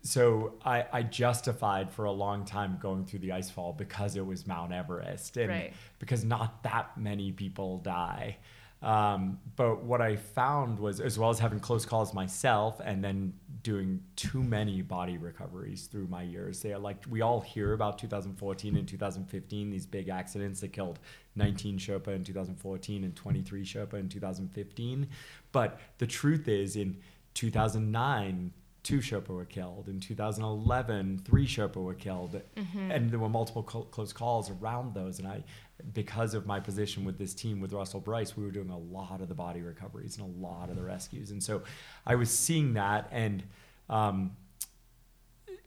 so I, I justified for a long time going through the Icefall because it was Mount Everest, and right. because not that many people die. Um, but what I found was, as well as having close calls myself and then doing too many body recoveries through my years there, like we all hear about two thousand fourteen and two thousand fifteen, these big accidents that killed nineteen Sherpa in two thousand fourteen and twenty-three Sherpa in two thousand fifteen. But the truth is, in two thousand nine, two Sherpa were killed. In two thousand eleven, three Sherpa were killed. Mm-hmm. And there were multiple co- close calls around those. And I, because of my position with this team, with Russell Bryce, we were doing a lot of the body recoveries and a lot of the rescues. And so I was seeing that, and um,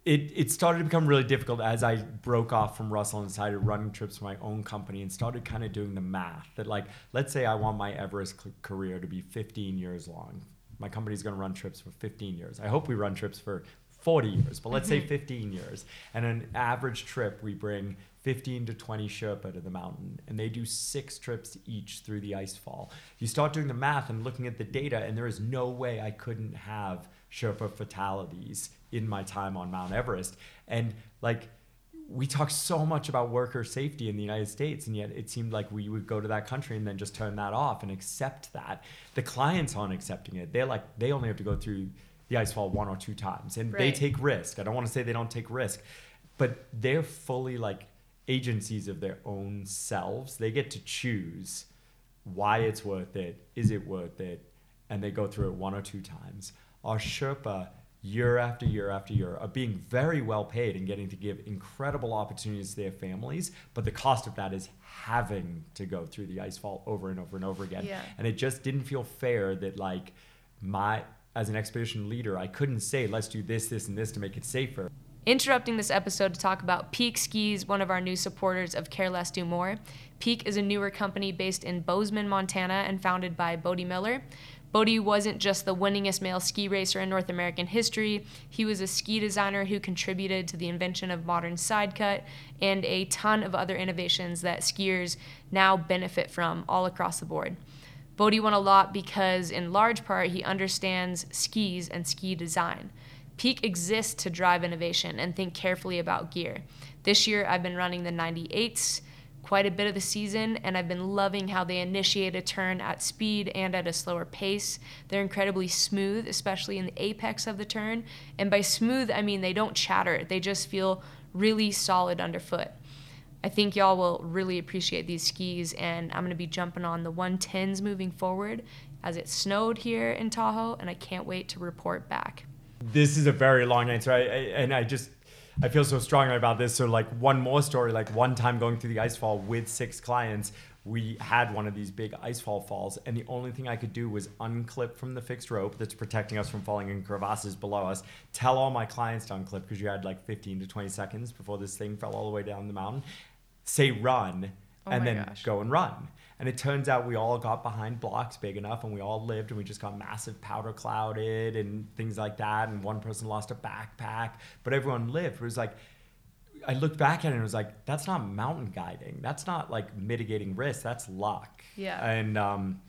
it, it started to become really difficult as I broke off from Russell and started running trips for my own company and started kind of doing the math that, like, let's say I want my Everest c- career to be fifteen years long. My company's going to run trips for fifteen years. I hope we run trips for forty years, but let's say fifteen years. And an average trip, we bring fifteen to twenty Sherpa to the mountain, and they do six trips each through the Icefall. You start doing the math and looking at the data, and there is no way I couldn't have Sherpa fatalities in my time on Mount Everest. And like, we talk so much about worker safety in the United States, and yet it seemed like we would go to that country and then just turn that off and accept that. The clients aren't accepting it. They're like, they only have to go through the Icefall one or two times, and right. they take risk. I don't want to say they don't take risk, but they're fully like agencies of their own selves. They get to choose why it's worth it, is it worth it, and they go through it one or two times. Our Sherpa, year after year after year, of being very well paid and getting to give incredible opportunities to their families, but the cost of that is having to go through the Icefall over and over and over again. Yeah. And it just didn't feel fair that, like, my as an expedition leader, I couldn't say, let's do this, this, and this to make it safer. Interrupting this episode to talk about Peak Skis, one of our new supporters of Care Less Do More. Peak is a newer company based in Bozeman, Montana, and founded by Bodie Miller. Bodie wasn't just the winningest male ski racer in North American history. He was a ski designer who contributed to the invention of modern sidecut and a ton of other innovations that skiers now benefit from all across the board. Bodie won a lot because, in large part, he understands skis and ski design. Peak exists to drive innovation and think carefully about gear. This year, I've been running the ninety-eights, quite a bit of the season, and I've been loving how they initiate a turn at speed and at a slower pace. They're incredibly smooth, especially in the apex of the turn. And by smooth, I mean they don't chatter. They just feel really solid underfoot. I think y'all will really appreciate these skis, and I'm going to be jumping on the one tens moving forward as it snowed here in Tahoe, and I can't wait to report back. This is a very long answer, I, I, and I just... I feel so strongly about this. So, like, one more story, like one time going through the Icefall with six clients, we had one of these big Icefall falls, and the only thing I could do was unclip from the fixed rope that's protecting us from falling in crevasses below us, tell all my clients to unclip, because you had like fifteen to twenty seconds before this thing fell all the way down the mountain, say run, oh and then gosh. go and run. And it turns out we all got behind blocks big enough, and we all lived, and we just got massive powder clouded and things like that. And one person lost a backpack, but everyone lived. It was like, I looked back at it and it was like, that's not mountain guiding. That's not like mitigating risk. That's luck. Yeah. And um,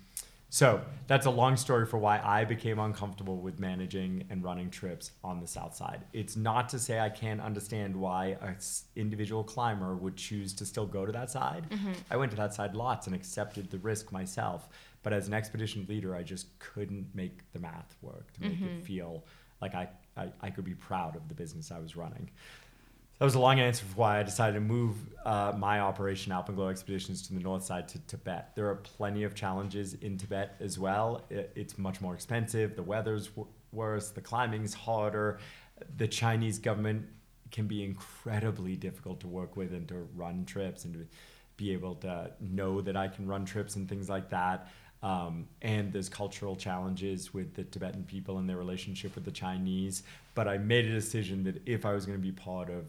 so that's a long story for why I became uncomfortable with managing and running trips on the South Side. It's not to say I can't understand why an individual climber would choose to still go to that side. Mm-hmm. I went to that side lots and accepted the risk myself. But as an expedition leader, I just couldn't make the math work to make mm-hmm. it feel like I, I, I could be proud of the business I was running. That was a long answer for why I decided to move uh, my operation, Alpenglow Expeditions, to the north side to Tibet. There are plenty of challenges in Tibet as well. It, it's much more expensive. The weather's w- worse. The climbing's harder. The Chinese government can be incredibly difficult to work with and to run trips and to be able to know that I can run trips and things like that. Um, and those cultural challenges with the Tibetan people and their relationship with the Chinese. But I made a decision that if I was going to be part of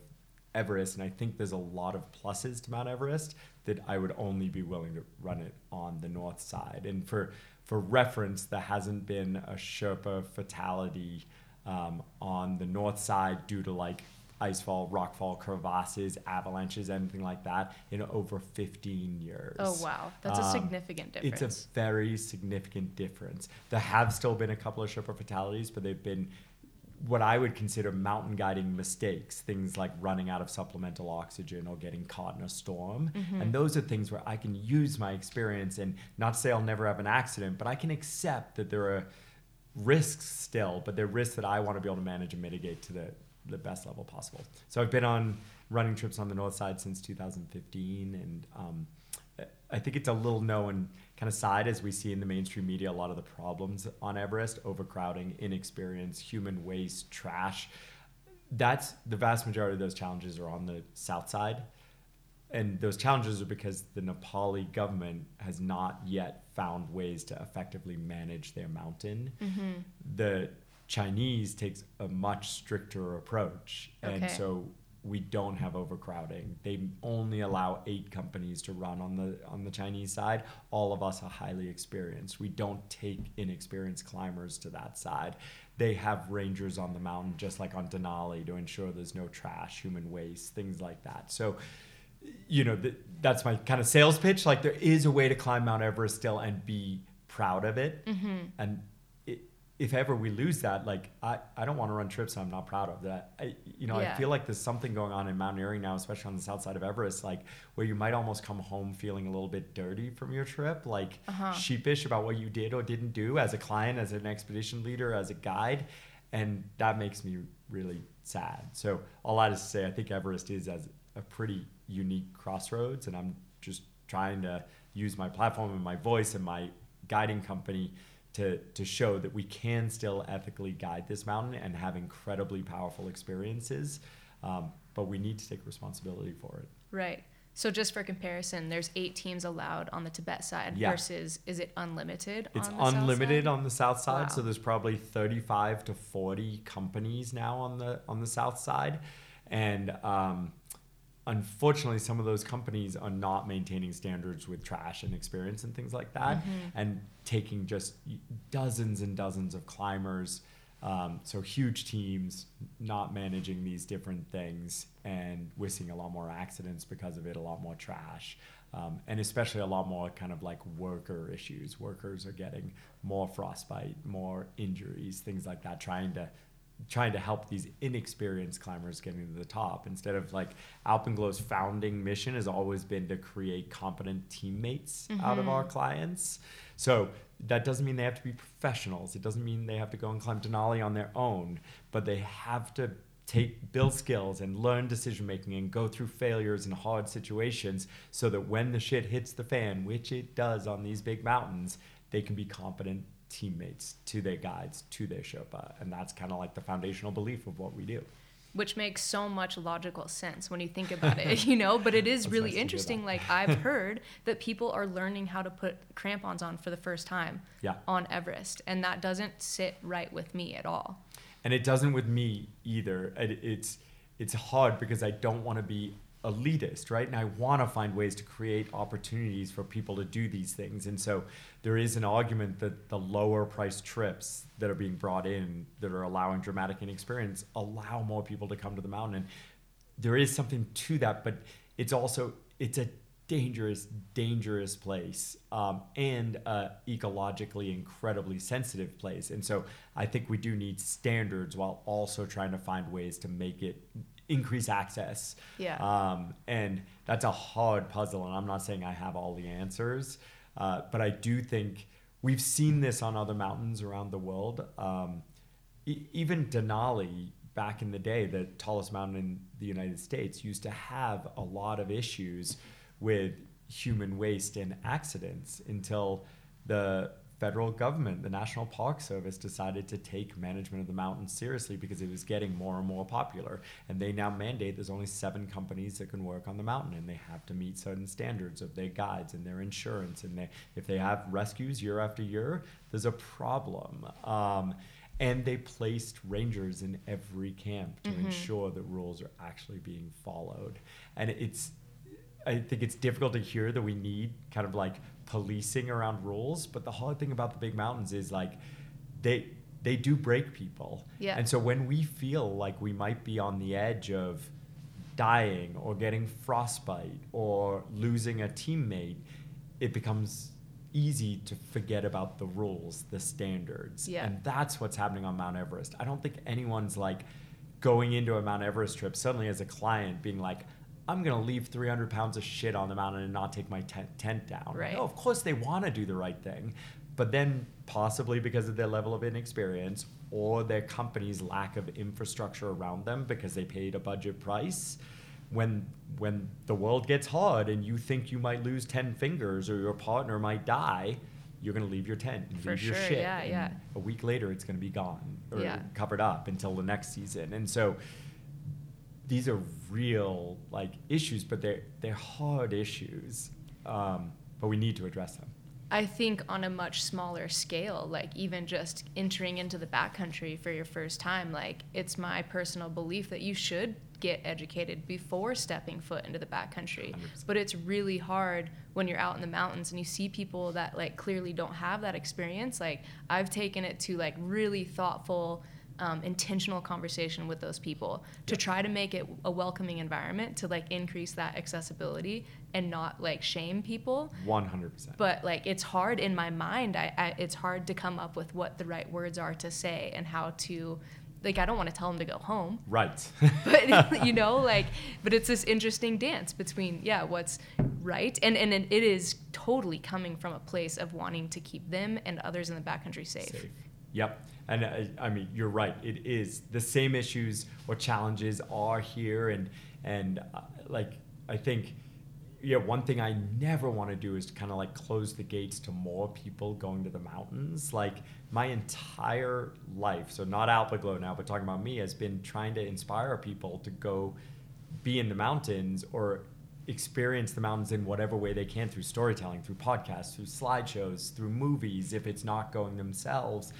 Everest, and I think there's a lot of pluses to Mount Everest, that I would only be willing to run it on the north side. And for for reference, there hasn't been a Sherpa fatality um, on the north side due to like icefall, rockfall, crevasses, avalanches, anything like that in over fifteen years. Oh, wow. That's a um, significant difference. It's a very significant difference. There have still been a couple of Sherpa fatalities, but they've been what I would consider mountain guiding mistakes, things like running out of supplemental oxygen or getting caught in a storm. Mm-hmm. And those are things where I can use my experience and not say I'll never have an accident, but I can accept that there are risks still, but they're risks that I want to be able to manage and mitigate to the the best level possible. So I've been on running trips on the north side since two thousand fifteen, and um, I think it's a little known kind of side, as we see in the mainstream media, a lot of the problems on Everest: overcrowding, inexperience, human waste, trash. That's the vast majority of those challenges are on the south side, and those challenges are because the Nepali government has not yet found ways to effectively manage their mountain. Mm-hmm. The Chinese takes a much stricter approach, and okay. so we don't have overcrowding. They only allow eight companies to run on the on the Chinese side. All of us are highly experienced. We don't take inexperienced climbers to that side. They have rangers on the mountain, just like on Denali, to ensure there's no trash, human waste, things like that. So, you know, th- that's my kind of sales pitch. Like, there is a way to climb Mount Everest still and be proud of it. Mm-hmm. And if ever we lose that, like I, I don't want to run trips I'm not proud of that. I, you know, yeah. I feel like there's something going on in mountaineering now, especially on the south side of Everest, like where you might almost come home feeling a little bit dirty from your trip, like uh-huh. sheepish about what you did or didn't do as a client, as an expedition leader, as a guide. And that makes me really sad. So all that is to say, I think Everest is as a pretty unique crossroads, and I'm just trying to use my platform and my voice and my guiding company To, to show that we can still ethically guide this mountain and have incredibly powerful experiences, um, but we need to take responsibility for it. Right. So just for comparison, there's eight teams allowed on the Tibet side yeah. versus is it unlimited it's on the unlimited south side? on the south side. Wow. So there's probably thirty-five to forty companies now on the on the south side, and um, unfortunately, some of those companies are not maintaining standards with trash and experience and things like that, mm-hmm. and taking just dozens and dozens of climbers. Um, so huge teams not managing these different things, and we're seeing a lot more accidents because of it, a lot more trash, um, and especially a lot more kind of like worker issues. Workers are getting more frostbite, more injuries, things like that, trying to trying to help these inexperienced climbers getting to the top, instead of like Alpenglow's founding mission has always been to create competent teammates mm-hmm. out of our clients. So that doesn't mean they have to be professionals. It doesn't mean they have to go and climb Denali on their own, but they have to take build skills and learn decision-making and go through failures and hard situations so that when the shit hits the fan, which it does on these big mountains, they can be competent teammates to their guides, to their Sherpa. And that's kind of like the foundational belief of what we do, which makes so much logical sense when you think about it, you know, but it is that's really nice interesting. Like I've heard that people are learning how to put crampons on for the first time yeah. on Everest, and that doesn't sit right with me at all. And it doesn't with me either. It, it's, it's hard because I don't want to be elitist, right? And I want to find ways to create opportunities for people to do these things. And so there is an argument that the lower price trips that are being brought in that are allowing dramatic inexperience allow more people to come to the mountain. And there is something to that, but it's also, it's a dangerous, dangerous place um, and a ecologically incredibly sensitive place. And so I think we do need standards while also trying to find ways to make it increase access. Yeah. Um, and that's a hard puzzle, and I'm not saying I have all the answers, uh, but I do think we've seen this on other mountains around the world. Um, e- even Denali, back in the day, the tallest mountain in the United States, used to have a lot of issues with human waste and accidents until the federal government, the National Park Service, decided to take management of the mountain seriously because it was getting more and more popular. And they now mandate there's only seven companies that can work on the mountain, and they have to meet certain standards of their guides and their insurance. And they, if they have rescues year after year, there's a problem. Um, and they placed rangers in every camp to mm-hmm. ensure that rules are actually being followed. And it's, I think it's difficult to hear that we need kind of like policing around rules, but the hard thing about the big mountains is like they they do break people. Yeah. And so when we feel like we might be on the edge of dying or getting frostbite or losing a teammate, it becomes easy to forget about the rules, the standards. Yeah. And that's what's happening on Mount Everest. I don't think anyone's like going into a Mount Everest trip suddenly as a client being like, I'm going to leave three hundred pounds of shit on the mountain and not take my tent, tent down. Right. No, of course they want to do the right thing. But then possibly because of their level of inexperience or their company's lack of infrastructure around them because they paid a budget price, when when the world gets hard and you think you might lose ten fingers or your partner might die, you're going to leave your tent and For leave sure, your shit. Yeah, yeah. A week later, it's going to be gone or yeah. covered up until the next season. And so these are real like issues, but they're, they're hard issues, um, but we need to address them. I think on a much smaller scale, like even just entering into the backcountry for your first time, like it's my personal belief that you should get educated before stepping foot into the backcountry. one hundred percent. But it's really hard when you're out in the mountains and you see people that like clearly don't have that experience. Like I've taken it to like really thoughtful Um, intentional conversation with those people to yep. try to make it a welcoming environment, to like increase that accessibility and not like shame people. one hundred percent. But like it's hard in my mind. I, I it's hard to come up with what the right words are to say and how to, like I don't want to tell them to go home. Right. But you know, like, but it's this interesting dance between yeah what's right and and it is totally coming from a place of wanting to keep them and others in the backcountry safe. safe. Yep. And I, I mean, you're right. It is the same issues or challenges are here. And, and uh, like, I think, yeah, one thing I never want to do is to kind of like close the gates to more people going to the mountains. Like my entire life, so not Alpenglow now, but talking about me, has been trying to inspire people to go be in the mountains or experience the mountains in whatever way they can through storytelling, through podcasts, through slideshows, through movies, if it's not going themselves.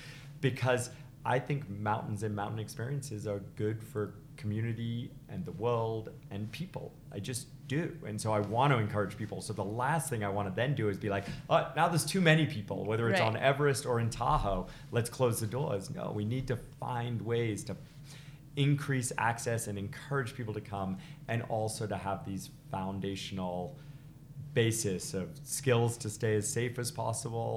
Because I think mountains and mountain experiences are good for community and the world and people. I just do. And so I want to encourage people. So the last thing I want to then do is be like, oh, now there's too many people, whether it's right. on Everest or in Tahoe, let's close the doors. No, we need to find ways to increase access and encourage people to come, and also to have these foundational basis of skills to stay as safe as possible,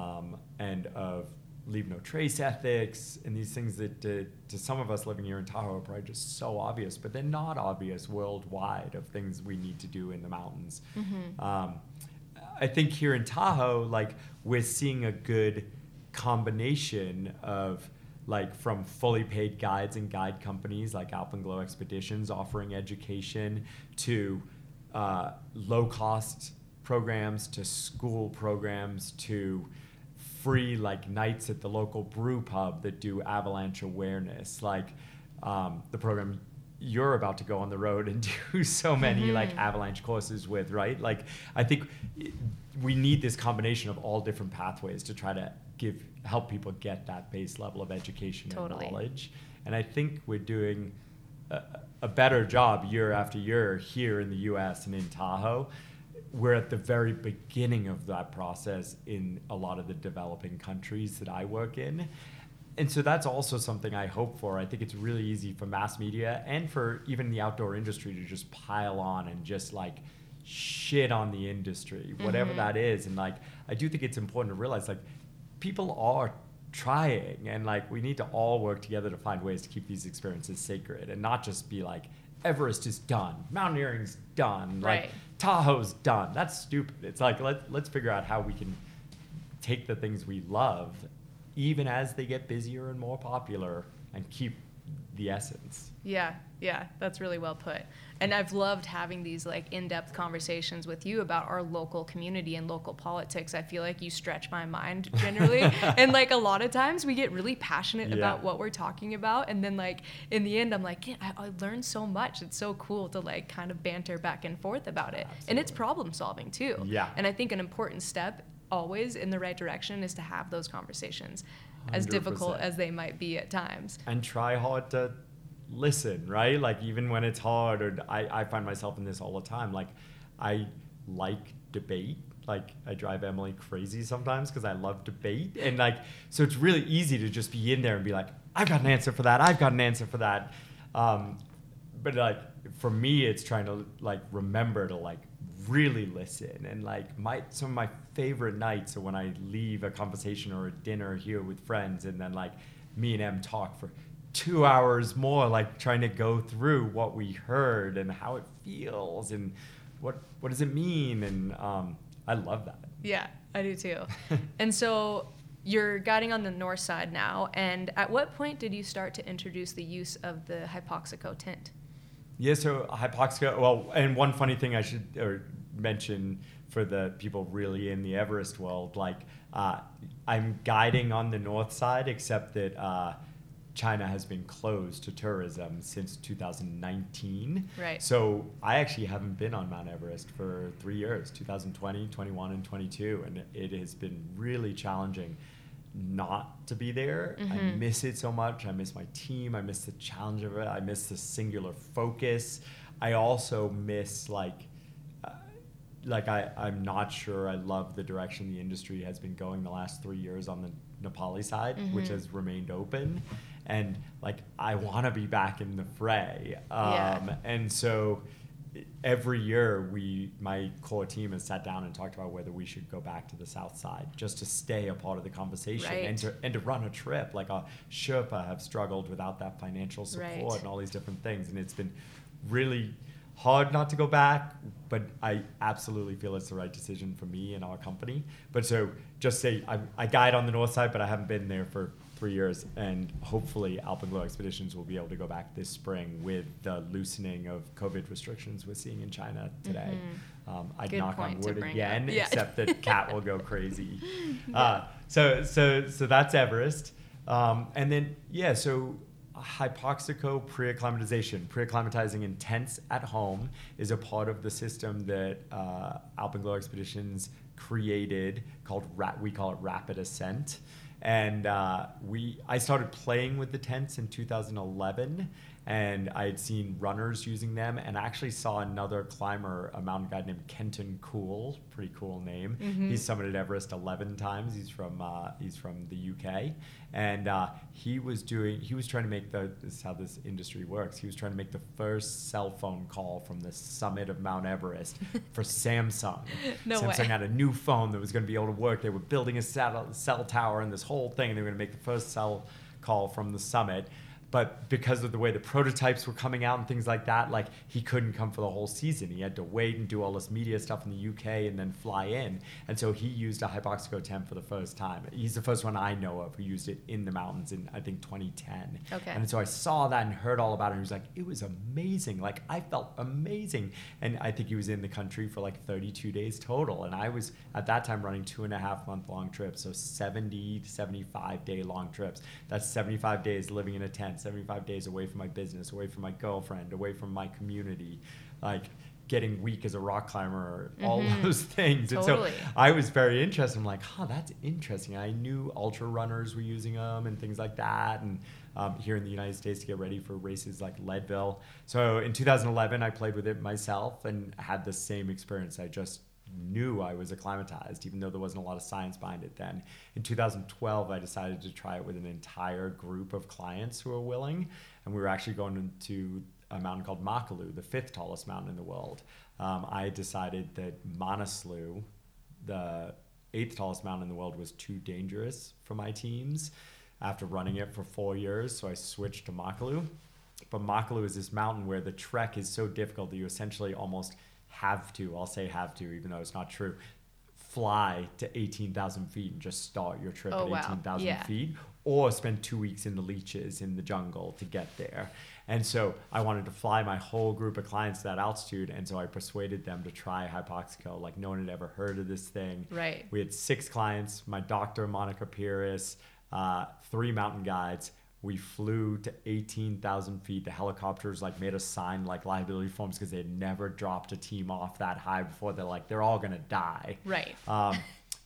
um, and of leave no trace ethics and these things that uh, to some of us living here in Tahoe are probably just so obvious, but they're not obvious worldwide, of things we need to do in the mountains. Mm-hmm. Um, I think here in Tahoe, like we're seeing a good combination of like from fully paid guides and guide companies like Alpenglow Expeditions offering education to uh, low cost programs, to school programs, to free like nights at the local brew pub that do avalanche awareness, like um, the program you're about to go on the road and do so many mm-hmm. like avalanche courses with, right? Like I think it, we need this combination of all different pathways to try to give help people get that base level of education totally. And knowledge. And I think we're doing a, a better job year after year here in the U S and in Tahoe. We're at the very beginning of that process in a lot of the developing countries that I work in. And so that's also something I hope for. I think it's really easy for mass media and for even the outdoor industry to just pile on and just like shit on the industry, whatever mm-hmm. that is. And like, I do think it's important to realize like people are trying, and like we need to all work together to find ways to keep these experiences sacred and not just be like, Everest is done, mountaineering's done, right. like Tahoe's done. That's stupid. It's like, let, let's figure out how we can take the things we love, even as they get busier and more popular, and keep the essence. Yeah, yeah, that's really well put. And I've loved having these like in-depth conversations with you about our local community and local politics. I feel like you stretch my mind generally. And like a lot of times we get really passionate yeah. about what we're talking about. And then like in the end, I'm like, yeah, I, I learned so much. It's so cool to like kind of banter back and forth about it. Absolutely. And it's problem solving too. Yeah. And I think an important step always in the right direction is to have those conversations, one hundred percent. As difficult as they might be at times. And try hard to listen, right? Like even when it's hard, or I, I find myself in this all the time. Like I like debate. Like I drive Emily crazy sometimes because I love debate. And like, so it's really easy to just be in there and be like, I've got an answer for that. I've got an answer for that. Um, but like, for me, it's trying to like, remember to like really listen. And like my, some of my favorite nights are when I leave a conversation or a dinner here with friends. And then like me and Em talk for two hours more, like trying to go through what we heard and how it feels and what what does it mean, and um, I love that. Yeah, I do too. And so you're guiding on the north side now, and at what point did you start to introduce the use of the Hypoxico tent? Yeah, so Hypoxico, well, and one funny thing I should or mention for the people really in the Everest world, like uh, I'm guiding on the north side, except that uh, China has been closed to tourism since two thousand nineteen. Right. So I actually haven't been on Mount Everest for three years, two thousand twenty, twenty-one, and twenty-two. And it has been really challenging not to be there. Mm-hmm. I miss it so much. I miss my team. I miss the challenge of it. I miss the singular focus. I also miss like, uh, like I, I'm not sure I love the direction the industry has been going the last three years on the Nepali side, mm-hmm. which has remained open. And like, I want to be back in the fray. Um, yeah. And so every year we, my core team has sat down and talked about whether we should go back to the south side just to stay a part of the conversation, right. and to, and to run a trip. Like our Sherpa have struggled without that financial support, right. and all these different things. And it's been really hard not to go back, but I absolutely feel it's the right decision for me and our company. But so just say, I, I guide on the north side, but I haven't been there for three years. And hopefully Alpenglow Expeditions will be able to go back this spring with the loosening of COVID restrictions we're seeing in China today. Mm-hmm. Um, I'd Good knock on wood again, yeah. except that Kat will go crazy. Yeah. Uh, so, so, so that's Everest. Um, and then, yeah, so Hypoxico pre-acclimatization. Pre-acclimatizing in tents at home is a part of the system that uh, Alpenglow Expeditions created called, ra- we call it rapid ascent. And uh, we, I started playing with the tents in two thousand eleven, and I had seen runners using them, and I actually saw another climber, a mountain guide named Kenton Cool, pretty cool name. Mm-hmm. He's summited Everest eleven times. He's from uh, he's from the U K, and uh, he was doing he was trying to make the this is how this industry works. He was trying to make the first cell phone call from the summit of Mount Everest for Samsung. No Samsung way. Had a new phone that was going to be able to work. They were building a cell, cell tower and this whole thing, and they were going to make the first cell call from the summit. But because of the way the prototypes were coming out and things like that, like he couldn't come for the whole season. He had to wait and do all this media stuff in the U K and then fly in. And so he used a Hypoxico tent for the first time. He's the first one I know of who used it in the mountains in, I think, twenty ten. Okay. And so I saw that and heard all about it. And he was like, it was amazing. Like, I felt amazing. And I think he was in the country for like thirty-two days total. And I was, at that time, running two and a half month long trips. So seventy to seventy-five day long trips. That's seventy-five days living in a tent. seventy-five days away from my business, away from my girlfriend, away from my community, like getting weak as a rock climber, mm-hmm. all those things. Totally. And so I was very interested. I'm like, huh, that's interesting. I knew ultra runners were using them and things like that. And um, here in the United States to get ready for races like Leadville. So in two thousand eleven, I played with it myself and had the same experience. I just knew I was acclimatized, even though there wasn't a lot of science behind it then. In two thousand twelve, I decided to try it with an entire group of clients who were willing, and we were actually going to a mountain called Makalu, the fifth tallest mountain in the world. Um, I decided that Manaslu, the eighth tallest mountain in the world, was too dangerous for my teams after running it for four years, so I switched to Makalu. But Makalu is this mountain where the trek is so difficult that you essentially almost have to, I'll say have to, even though it's not true, fly to eighteen thousand feet and just start your trip oh, at wow. eighteen thousand yeah. feet, or spend two weeks in the leeches in the jungle to get there. And so I wanted to fly my whole group of clients to that altitude. And so I persuaded them to try Hypoxico. Like, no one had ever heard of this thing. Right. We had six clients, my doctor, Monica Pieris, uh, three mountain guides. We flew to eighteen thousand feet. The helicopters like made us sign like liability forms because they had never dropped a team off that high before. They're like, they're all going to die. Right. Um,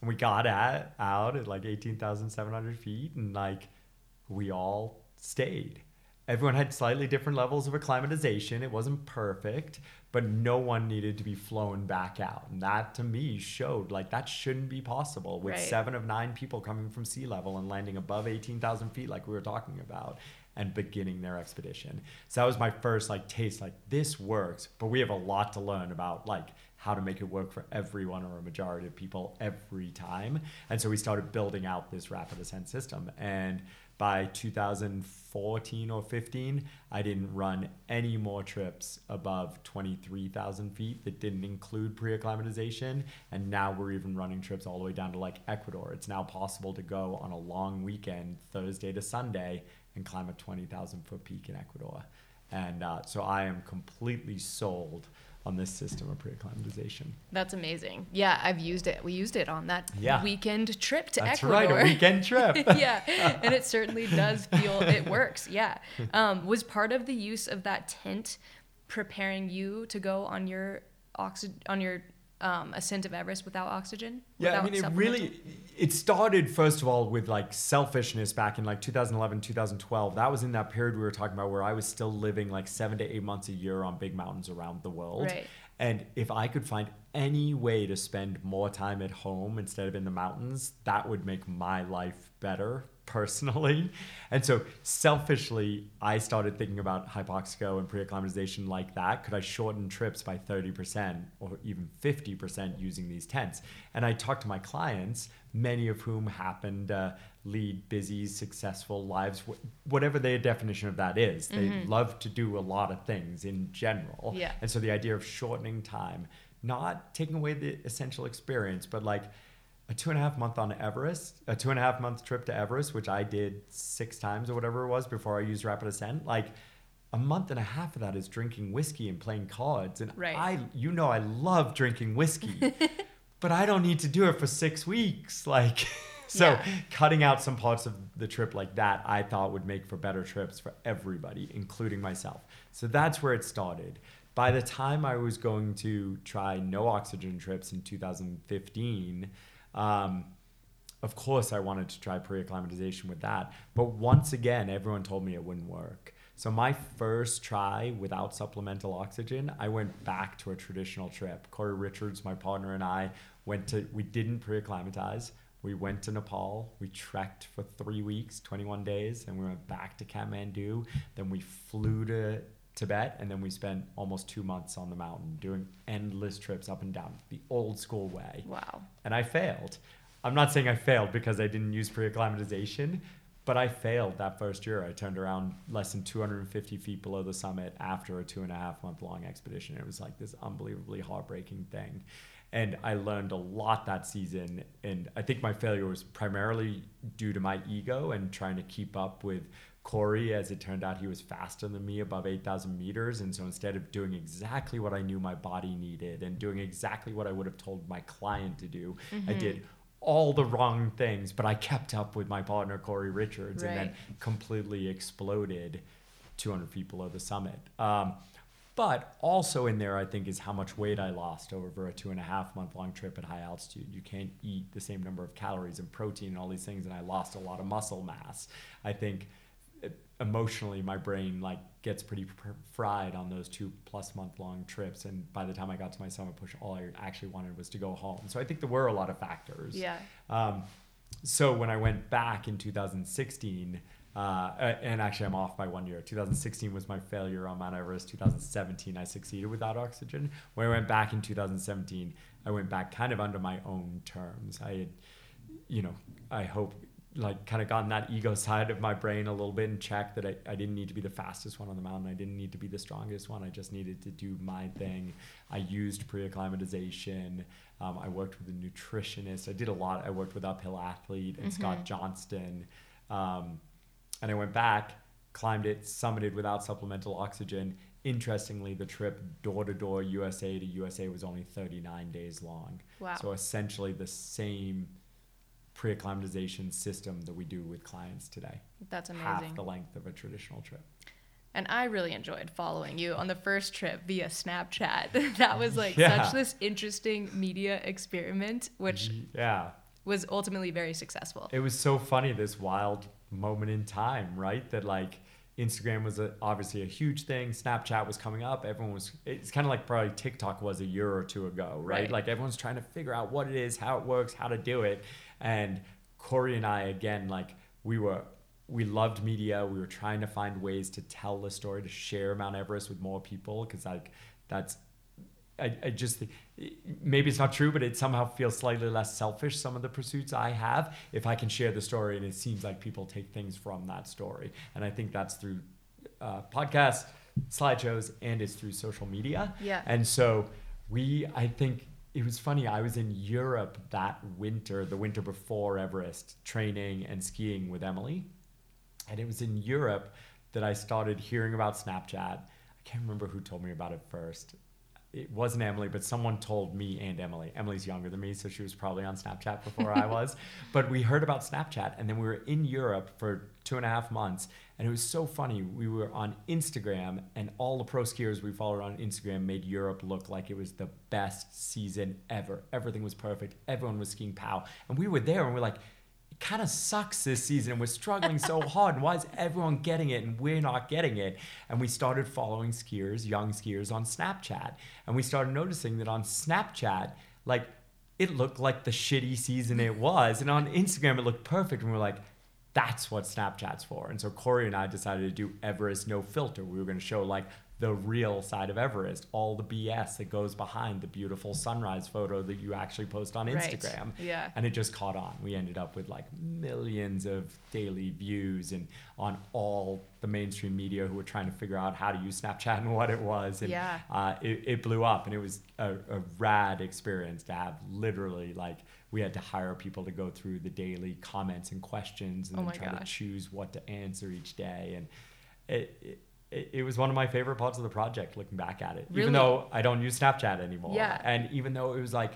and we got at, out at like eighteen thousand seven hundred feet, and like we all stayed. Everyone had slightly different levels of acclimatization. It wasn't perfect, but no one needed to be flown back out. And that to me showed like that shouldn't be possible with right. seven of nine people coming from sea level and landing above eighteen thousand feet like we were talking about and beginning their expedition. So that was my first like taste, like this works, but we have a lot to learn about like how to make it work for everyone or a majority of people every time. And so we started building out this rapid ascent system. And by two thousand fourteen or fifteen, I didn't run any more trips above twenty-three thousand feet that didn't include pre-acclimatization. And now we're even running trips all the way down to like Ecuador. It's now possible to go on a long weekend, Thursday to Sunday, and climb a twenty thousand foot peak in Ecuador. And uh, so I am completely sold on this system of pre-acclimatization. That's amazing. Yeah, I've used it. We used it on that yeah. weekend trip to That's Ecuador. That's right, a weekend trip. Yeah, and it certainly does feel, it works, yeah. Um, was part of the use of that tent preparing you to go on your oxy- on your um, ascent of Everest without oxygen? Yeah, without I mean, it really, it started, first of all, with like selfishness back in like two thousand eleven, two thousand twelve. That was in that period we were talking about where I was still living like seven to eight months a year on big mountains around the world. Right. And if I could find any way to spend more time at home instead of in the mountains, that would make my life better personally. And so selfishly, I started thinking about Hypoxico and pre-acclimatization like that. Could I shorten trips by thirty percent or even fifty percent using these tents? And I talked to my clients, many of whom happened to uh, lead busy, successful lives, wh- whatever their definition of that is. They mm-hmm. love to do a lot of things in general. Yeah. And so the idea of shortening time, not taking away the essential experience, but like a two and a half month on Everest, a two and a half month trip to Everest, which I did six times or whatever it was before I used Rapid Ascent, like a month and a half of that is drinking whiskey and playing cards. And right. I, you know, I love drinking whiskey, but I don't need to do it for six weeks. Like, so yeah. cutting out some parts of the trip like that, I thought would make for better trips for everybody, including myself. So that's where it started. By the time I was going to try no oxygen trips in two thousand fifteen, Um, of course I wanted to try pre-acclimatization with that, but once again, everyone told me it wouldn't work. So my first try without supplemental oxygen, I went back to a traditional trip. Corey Richards, my partner, and I went to, we didn't pre-acclimatize. We went to Nepal, we trekked for three weeks, twenty-one days, and we went back to Kathmandu. Then we flew to Tibet, and then we spent almost two months on the mountain doing endless trips up and down the old school way. Wow. And I failed. I'm not saying I failed because I didn't use pre-acclimatization, but I failed that first year. I turned around less than two hundred fifty feet below the summit after a two and a half month long expedition. It was like this unbelievably heartbreaking thing. And I learned a lot that season. And I think my failure was primarily due to my ego and trying to keep up with Corey. As it turned out, he was faster than me above eight thousand meters. And so instead of doing exactly what I knew my body needed and doing exactly what I would have told my client to do, mm-hmm. I did all the wrong things, but I kept up with my partner, Corey Richards, right. and then completely exploded two hundred feet below the summit. Um, but also in there, I think, is how much weight I lost over a two and a half month long trip at high altitude. You can't eat the same number of calories and protein and all these things. And I lost a lot of muscle mass. I think emotionally my brain like gets pretty pr- fried on those two plus month long trips, and by the time I got to my summit push, all I actually wanted was to go home. So I think there were a lot of factors. Yeah. Um, so when I went back in two thousand sixteen, uh, and actually I'm off by one year, two thousand sixteen was my failure on Mount Everest, two thousand seventeen I succeeded without oxygen. When I went back in two thousand seventeen, I went back kind of under my own terms. I had, you know, I hope like kind of gotten that ego side of my brain a little bit in check, that I, I didn't need to be the fastest one on the mountain. I didn't need to be the strongest one. I just needed to do my thing. I used pre-acclimatization. Um, I worked with a nutritionist. I did a lot. I worked with Uphill Athlete and mm-hmm. Scott Johnston. Um, and I went back, climbed it, summited without supplemental oxygen. Interestingly, the trip door-to-door U S A to U S A was only thirty-nine days long. Wow. So essentially the same pre-acclimatization system that we do with clients today. That's amazing. Half the length of a traditional trip. And I really enjoyed following you on the first trip via Snapchat. That was like yeah. such this interesting media experiment, which yeah. was ultimately very successful. It was so funny, this wild moment in time, right? That like Instagram was a, obviously a huge thing. Snapchat was coming up. Everyone was, it's kind of like probably TikTok was a year or two ago, right? right? Like everyone's trying to figure out what it is, how it works, how to do it. And Corey and I, again, like we were, we loved media. We were trying to find ways to tell the story, to share Mount Everest with more people. Cause like that's, I, I just think maybe it's not true, but it somehow feels slightly less selfish, some of the pursuits I have, if I can share the story, and it seems like people take things from that story. And I think that's through uh, podcasts, slideshows, and it's through social media. Yeah. And so we, I think it was funny. I was in Europe that winter, the winter before Everest, training and skiing with Emily. And it was in Europe that I started hearing about Snapchat. I can't remember who told me about it first. It wasn't Emily, but someone told me and Emily. Emily's younger than me, so she was probably on Snapchat before I was. But we heard about Snapchat, and then we were in Europe for two and a half months. And it was so funny. We were on Instagram, and all the pro skiers we followed on Instagram made Europe look like it was the best season ever. Everything was perfect. Everyone was skiing pow. And we were there, and we're like, it kind of sucks this season, and we're struggling so hard, and why is everyone getting it and we're not getting it? And we started following skiers, young skiers on Snapchat, and we started noticing that on Snapchat, like, it looked like the shitty season it was, and on Instagram it looked perfect, and we're like, that's what Snapchat's for. And so Corey and I decided to do Everest No Filter. We were going to show like the real side of Everest, all the B S that goes behind the beautiful sunrise photo that you actually post on Instagram. Right. Yeah. And it just caught on. We ended up with like millions of daily views, and on all the mainstream media who were trying to figure out how to use Snapchat and what it was. And yeah. uh, it, it blew up, and it was a, a rad experience to have. Literally, like, we had to hire people to go through the daily comments and questions, and oh then try gosh. to choose what to answer each day. And it, it It was one of my favorite parts of the project, looking back at it, really? Even though I don't use Snapchat anymore. Yeah. And even though it was like,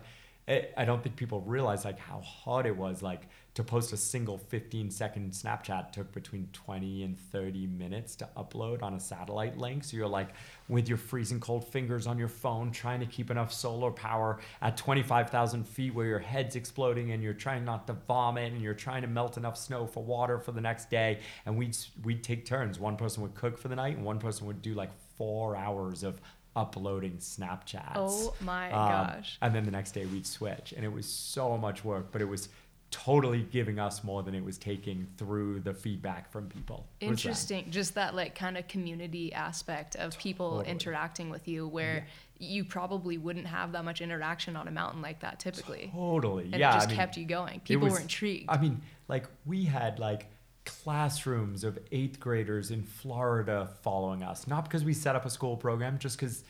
I don't think people realize like how hard it was. Like, to post a single fifteen second Snapchat took between twenty and thirty minutes to upload on a satellite link. So you're like with your freezing cold fingers on your phone, trying to keep enough solar power at twenty-five thousand feet where your head's exploding, and you're trying not to vomit, and you're trying to melt enough snow for water for the next day. And we'd, we'd take turns. One person would cook for the night, and one person would do like four hours of uploading Snapchats. Oh my um, gosh. And then the next day we'd switch, and it was so much work, but it was totally giving us more than it was taking through the feedback from people. Interesting. Just that like kind of community aspect of people totally. interacting with you, where yeah. you probably wouldn't have that much interaction on a mountain like that typically. Totally. And yeah, it just I mean, kept you going. People was, were intrigued. I mean, like, we had like classrooms of eighth graders in Florida following us, not because we set up a school program, just because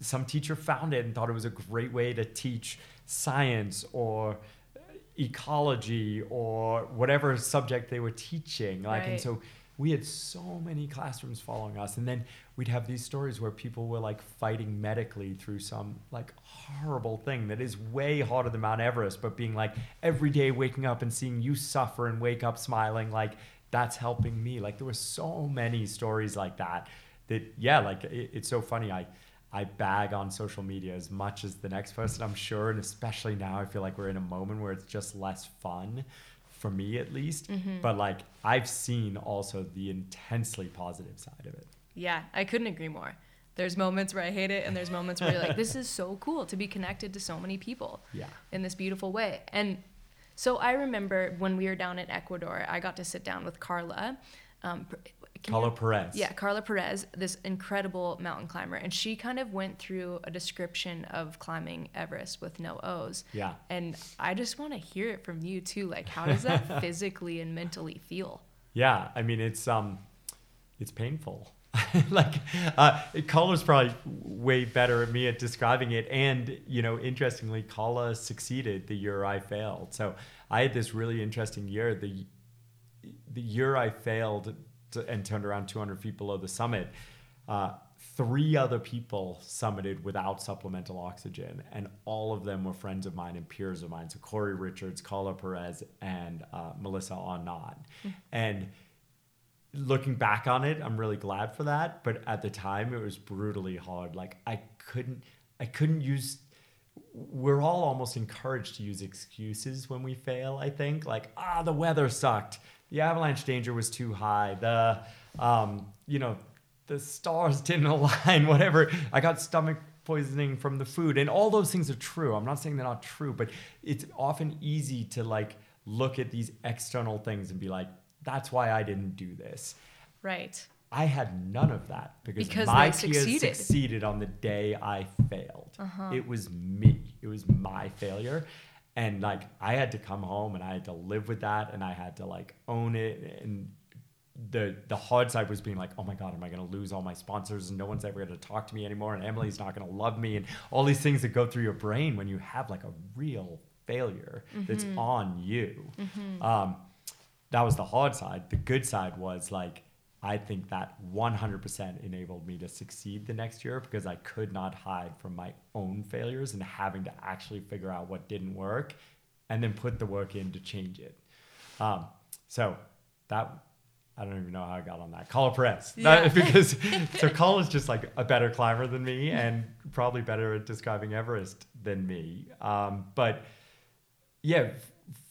some teacher found it and thought it was a great way to teach science or ecology or whatever subject they were teaching. Like, right. And so we had so many classrooms following us, and then we'd have these stories where people were like fighting medically through some like horrible thing that is way harder than Mount Everest, but being like, every day waking up and seeing you suffer and wake up smiling, like, that's helping me. Like, there were so many stories like that that yeah like it, it's so funny. I I bag on social media as much as the next person, I'm sure, and especially now I feel like we're in a moment where it's just less fun, for me at least. Mm-hmm. But like, I've seen also the intensely positive side of it. Yeah, I couldn't agree more. There's moments where I hate it, and there's moments where you're like, this is so cool to be connected to so many people yeah. in this beautiful way. And so I remember when we were down in Ecuador, I got to sit down with Carla. Um, Carla Perez. Yeah, Carla Perez, this incredible mountain climber. And she kind of went through a description of climbing Everest with no O's. Yeah. And I just want to hear it from you too. Like, how does that physically and mentally feel? Yeah, I mean, it's um, it's painful. Like, uh, Carla's probably way better at me at describing it. And, you know, interestingly, Carla succeeded the year I failed. So I had this really interesting year. The, the year I failed and turned around two hundred feet below the summit, uh, three other people summited without supplemental oxygen, and all of them were friends of mine and peers of mine. So Corey Richards, Carla Perez, and uh, Melissa Arnott. Mm-hmm. And looking back on it, I'm really glad for that. But at the time, it was brutally hard. Like, I couldn't, I couldn't use... We're all almost encouraged to use excuses when we fail, I think. Like, ah, the weather sucked. The avalanche danger was too high. The, um, you know, the stars didn't align, whatever. I got stomach poisoning from the food. And all those things are true. I'm not saying they're not true, but it's often easy to, like, look at these external things and be like, that's why I didn't do this. Right. I had none of that because, because my peers succeeded on the day I failed. Uh-huh. It was me. It was my failure. And, like, I had to come home and I had to live with that and I had to, like, own it. And the the hard side was being like, oh my God, am I going to lose all my sponsors and no one's ever going to talk to me anymore and Emily's not going to love me and all these things that go through your brain when you have, like, a real failure mm-hmm. that's on you. Mm-hmm. Um, that was the hard side. The good side was, like, I think that one hundred percent enabled me to succeed the next year because I could not hide from my own failures and having to actually figure out what didn't work and then put the work in to change it. Um, so that, I don't even know how I got on that. Carla Perez. Yeah. That, because, so Carla's just, like, a better climber than me and probably better at describing Everest than me. Um, but yeah,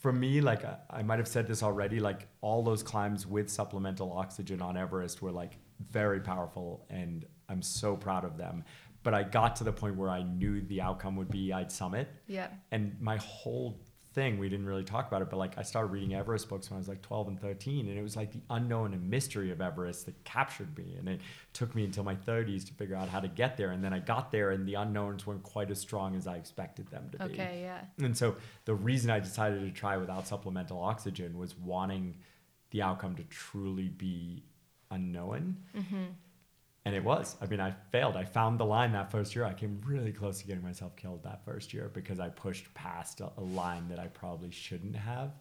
for me, like, I might have said this already, like, all those climbs with supplemental oxygen on Everest were, like, very powerful, and I'm so proud of them. But I got to the point where I knew the outcome would be I'd summit. Yeah. And my whole thing, we didn't really talk about it, but, like, I started reading Everest books when I was, like, twelve and thirteen, and it was, like, the unknown and mystery of Everest that captured me, and it took me until my thirties to figure out how to get there, and then I got there, and the unknowns weren't quite as strong as I expected them to okay, be. Okay, yeah. And so the reason I decided to try without supplemental oxygen was wanting the outcome to truly be unknown. Mm-hmm. And it was. I mean, I failed. I found the line that first year. I came really close to getting myself killed that first year because I pushed past a, a line that I probably shouldn't have.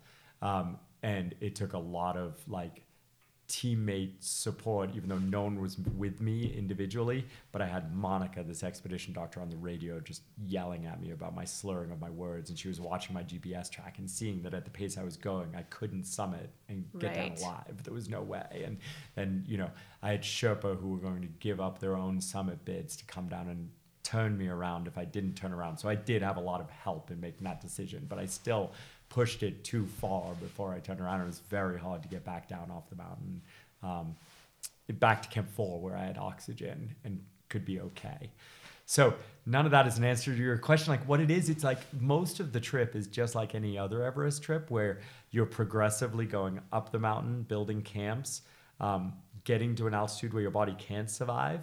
Um, and it took a lot of, like, teammate support, even though no one was with me individually. But I had Monica, this expedition doctor, on the radio just yelling at me about my slurring of my words. And she was watching my G P S track and seeing that at the pace I was going, I couldn't summit and get right. down alive. There was no way. And then, you know, I had Sherpa who were going to give up their own summit bids to come down and turn me around if I didn't turn around. So I did have a lot of help in making that decision, but I still pushed it too far before I turned around. It was very hard to get back down off the mountain, um, back to Camp four where I had oxygen and could be okay. So none of that is an answer to your question. Like, what it is, it's like most of the trip is just like any other Everest trip where you're progressively going up the mountain, building camps, um, getting to an altitude where your body can't survive,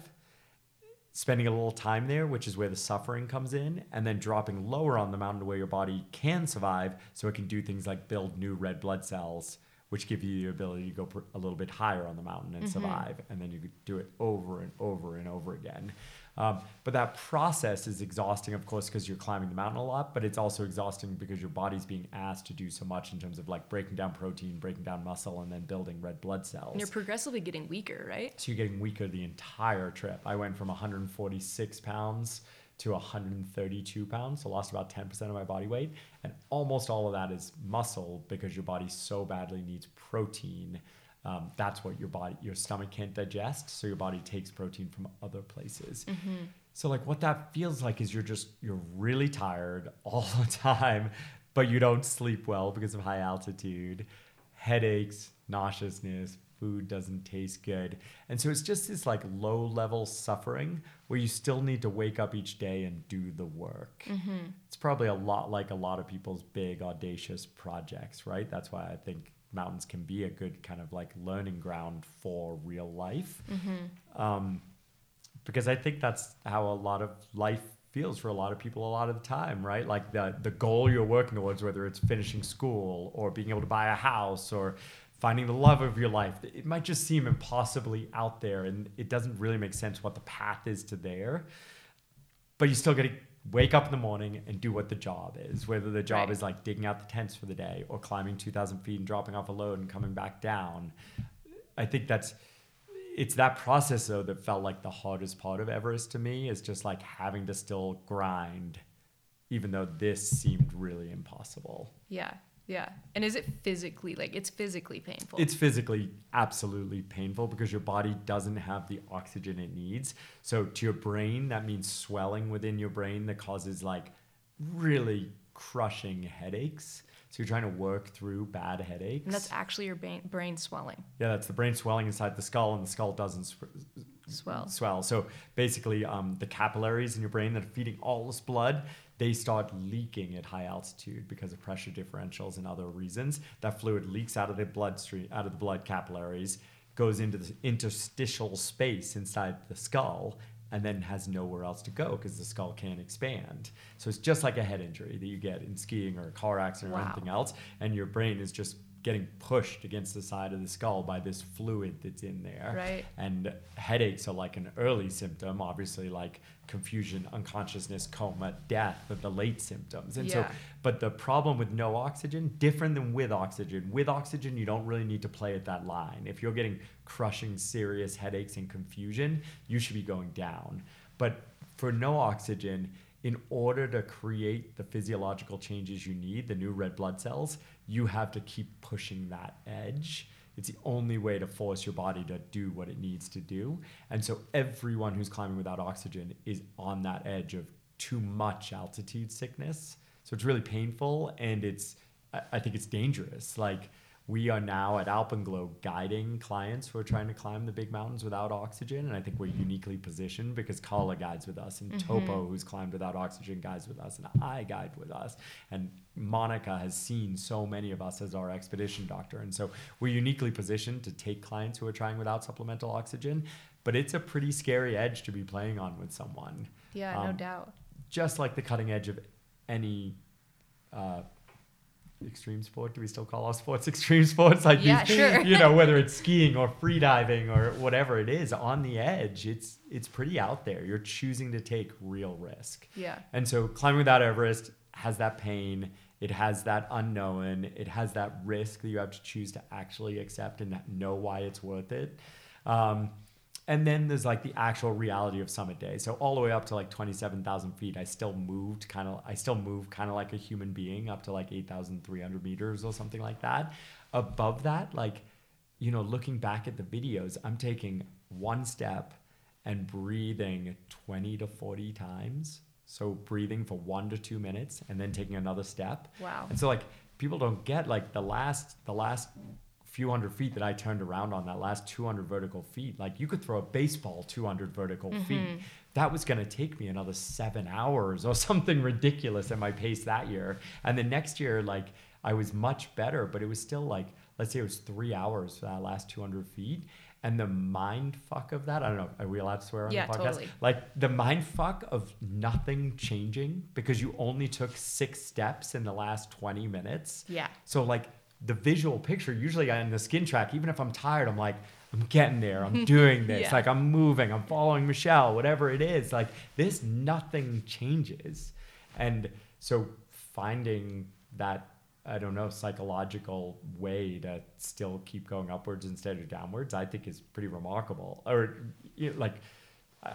spending a little time there, which is where the suffering comes in, and then dropping lower on the mountain to where your body can survive so it can do things like build new red blood cells, which give you the ability to go pr- a little bit higher on the mountain and mm-hmm. survive. And then you could do it over and over and over again. Um, but that process is exhausting, of course, because you're climbing the mountain a lot, but it's also exhausting because your body's being asked to do so much in terms of, like, breaking down protein, breaking down muscle, and then building red blood cells. And you're progressively getting weaker, right? So you're getting weaker the entire trip. I went from one hundred forty-six pounds to one hundred thirty-two pounds, so lost about ten percent of my body weight. And almost all of that is muscle because your body so badly needs protein. Um, that's what your body, your stomach can't digest. So your body takes protein from other places. Mm-hmm. So, like, what that feels like is you're just, you're really tired all the time, but you don't sleep well because of high altitude, headaches, nauseousness, food doesn't taste good. And so it's just this, like, low level suffering where you still need to wake up each day and do the work. Mm-hmm. It's probably a lot like a lot of people's big audacious projects, right? That's why I think mountains can be a good kind of like learning ground for real life. Mm-hmm. Um, because I think that's how a lot of life feels for a lot of people a lot of the time, right? Like the the goal you're working towards, whether it's finishing school or being able to buy a house or finding the love of your life, it might just seem impossibly out there, and it doesn't really make sense what the path is to there. But you still got to wake up in the morning and do what the job is, whether the job right. is like digging out the tents for the day or climbing two thousand feet and dropping off a load and coming back down. I think that's, it's that process though that felt like the hardest part of Everest to me, is just like having to still grind, even though this seemed really impossible. Yeah. Yeah. And is it physically, like it's physically painful? It's physically absolutely painful because your body doesn't have the oxygen it needs. So to your brain, that means swelling within your brain that causes like really crushing headaches. So you're trying to work through bad headaches. And that's actually your brain, brain swelling. Yeah, that's the brain swelling inside the skull, and the skull doesn't sw- swell. Swell. So basically um, the capillaries in your brain that are feeding all this blood, they start leaking at high altitude because of pressure differentials and other reasons. That fluid leaks out of the bloodstream, out of the blood capillaries, goes into the interstitial space inside the skull, and then has nowhere else to go because the skull can't expand. So it's just like a head injury that you get in skiing or a car accident wow. or anything else, and your brain is just getting pushed against the side of the skull by this fluid that's in there. Right. And headaches are like an early symptom, obviously, like confusion, unconsciousness, coma, death are the late symptoms. And yeah. so, but the problem with no oxygen, different than with oxygen. With oxygen, you don't really need to play at that line. If you're getting crushing, serious headaches and confusion, you should be going down. But for no oxygen, in order to create the physiological changes you need, the new red blood cells, you have to keep pushing that edge. It's the only way to force your body to do what it needs to do. And so everyone who's climbing without oxygen is on that edge of too much altitude sickness. So it's really painful, and it's, I think it's dangerous. Like, we are now at Alpenglow guiding clients who are trying to climb the big mountains without oxygen. And I think we're uniquely positioned because Carla guides with us, and mm-hmm. Topo, who's climbed without oxygen, guides with us, and I guide with us. And Monica has seen so many of us as our expedition doctor. And so we're uniquely positioned to take clients who are trying without supplemental oxygen. But it's a pretty scary edge to be playing on with someone. Yeah, um, no doubt. Just like the cutting edge of any uh extreme sport. Do we still call our sports extreme sports? Like yeah, these, sure. you know, whether it's skiing or freediving or whatever it is, on the edge, it's it's pretty out there. You're choosing to take real risk. Yeah. And so climbing without Everest has that pain. It has that unknown. It has that risk that you have to choose to actually accept and know why it's worth it. Um, and then there's like the actual reality of summit day. So all the way up to like twenty-seven thousand feet, I still moved kind of, I still move kind of like a human being up to like eight thousand three hundred meters or something like that. Above that, like, you know, looking back at the videos, I'm taking one step and breathing twenty to forty times. So breathing for one to two minutes and then taking another step. Wow. And so like people don't get like the last, the last, few hundred feet that I turned around on, that last two hundred vertical feet, like you could throw a baseball two hundred vertical mm-hmm. feet. That was going to take me another seven hours or something ridiculous at my pace that year. And the next year, like I was much better, but it was still like, let's say it was three hours for that last two hundred feet. And the mind fuck of that, I don't know, are we allowed to swear on yeah, the podcast? Totally. Like the mind fuck of nothing changing because you only took six steps in the last twenty minutes. Yeah. So like, the visual picture, usually in the skin track, even if I'm tired, I'm like, I'm getting there. I'm doing this. yeah. Like I'm moving. I'm following Michelle, whatever it is. Like this, nothing changes. And so finding that, I don't know, psychological way to still keep going upwards instead of downwards, I think is pretty remarkable. Or you know, like,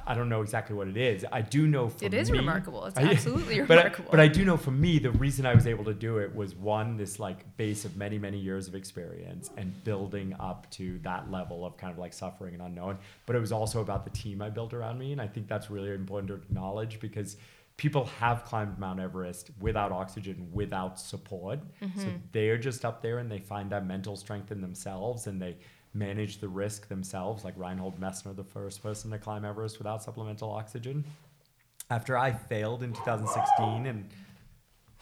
I don't know exactly what it is. I do know for me. It is me, remarkable. It's absolutely I, but remarkable. I, but I do know for me, the reason I was able to do it was one, this like base of many, many years of experience and building up to that level of kind of like suffering and unknown. But it was also about the team I built around me. And I think that's really important to acknowledge because people have climbed Mount Everest without oxygen, without support. Mm-hmm. So they're just up there and they find that mental strength in themselves and they manage the risk themselves, like Reinhold Messner, the first person to climb Everest without supplemental oxygen. After I failed in two thousand sixteen and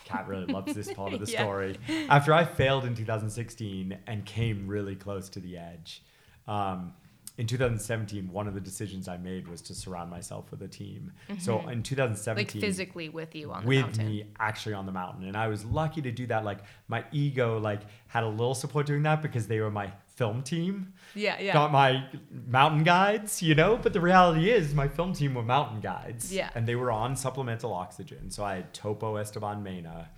Kat really loves this part of the yeah. story. After I failed in two thousand sixteen and came really close to the edge, um, in two thousand seventeen, one of the decisions I made was to surround myself with a team. Mm-hmm. So in two thousand seventeen... Like physically with you on the with mountain. With me actually on the mountain. And I was lucky to do that. Like my ego like had a little support doing that because they were my film team. Yeah, yeah. Not my mountain guides, you know? But the reality is my film team were mountain guides. Yeah. And they were on supplemental oxygen. So I had Topo Esteban Mena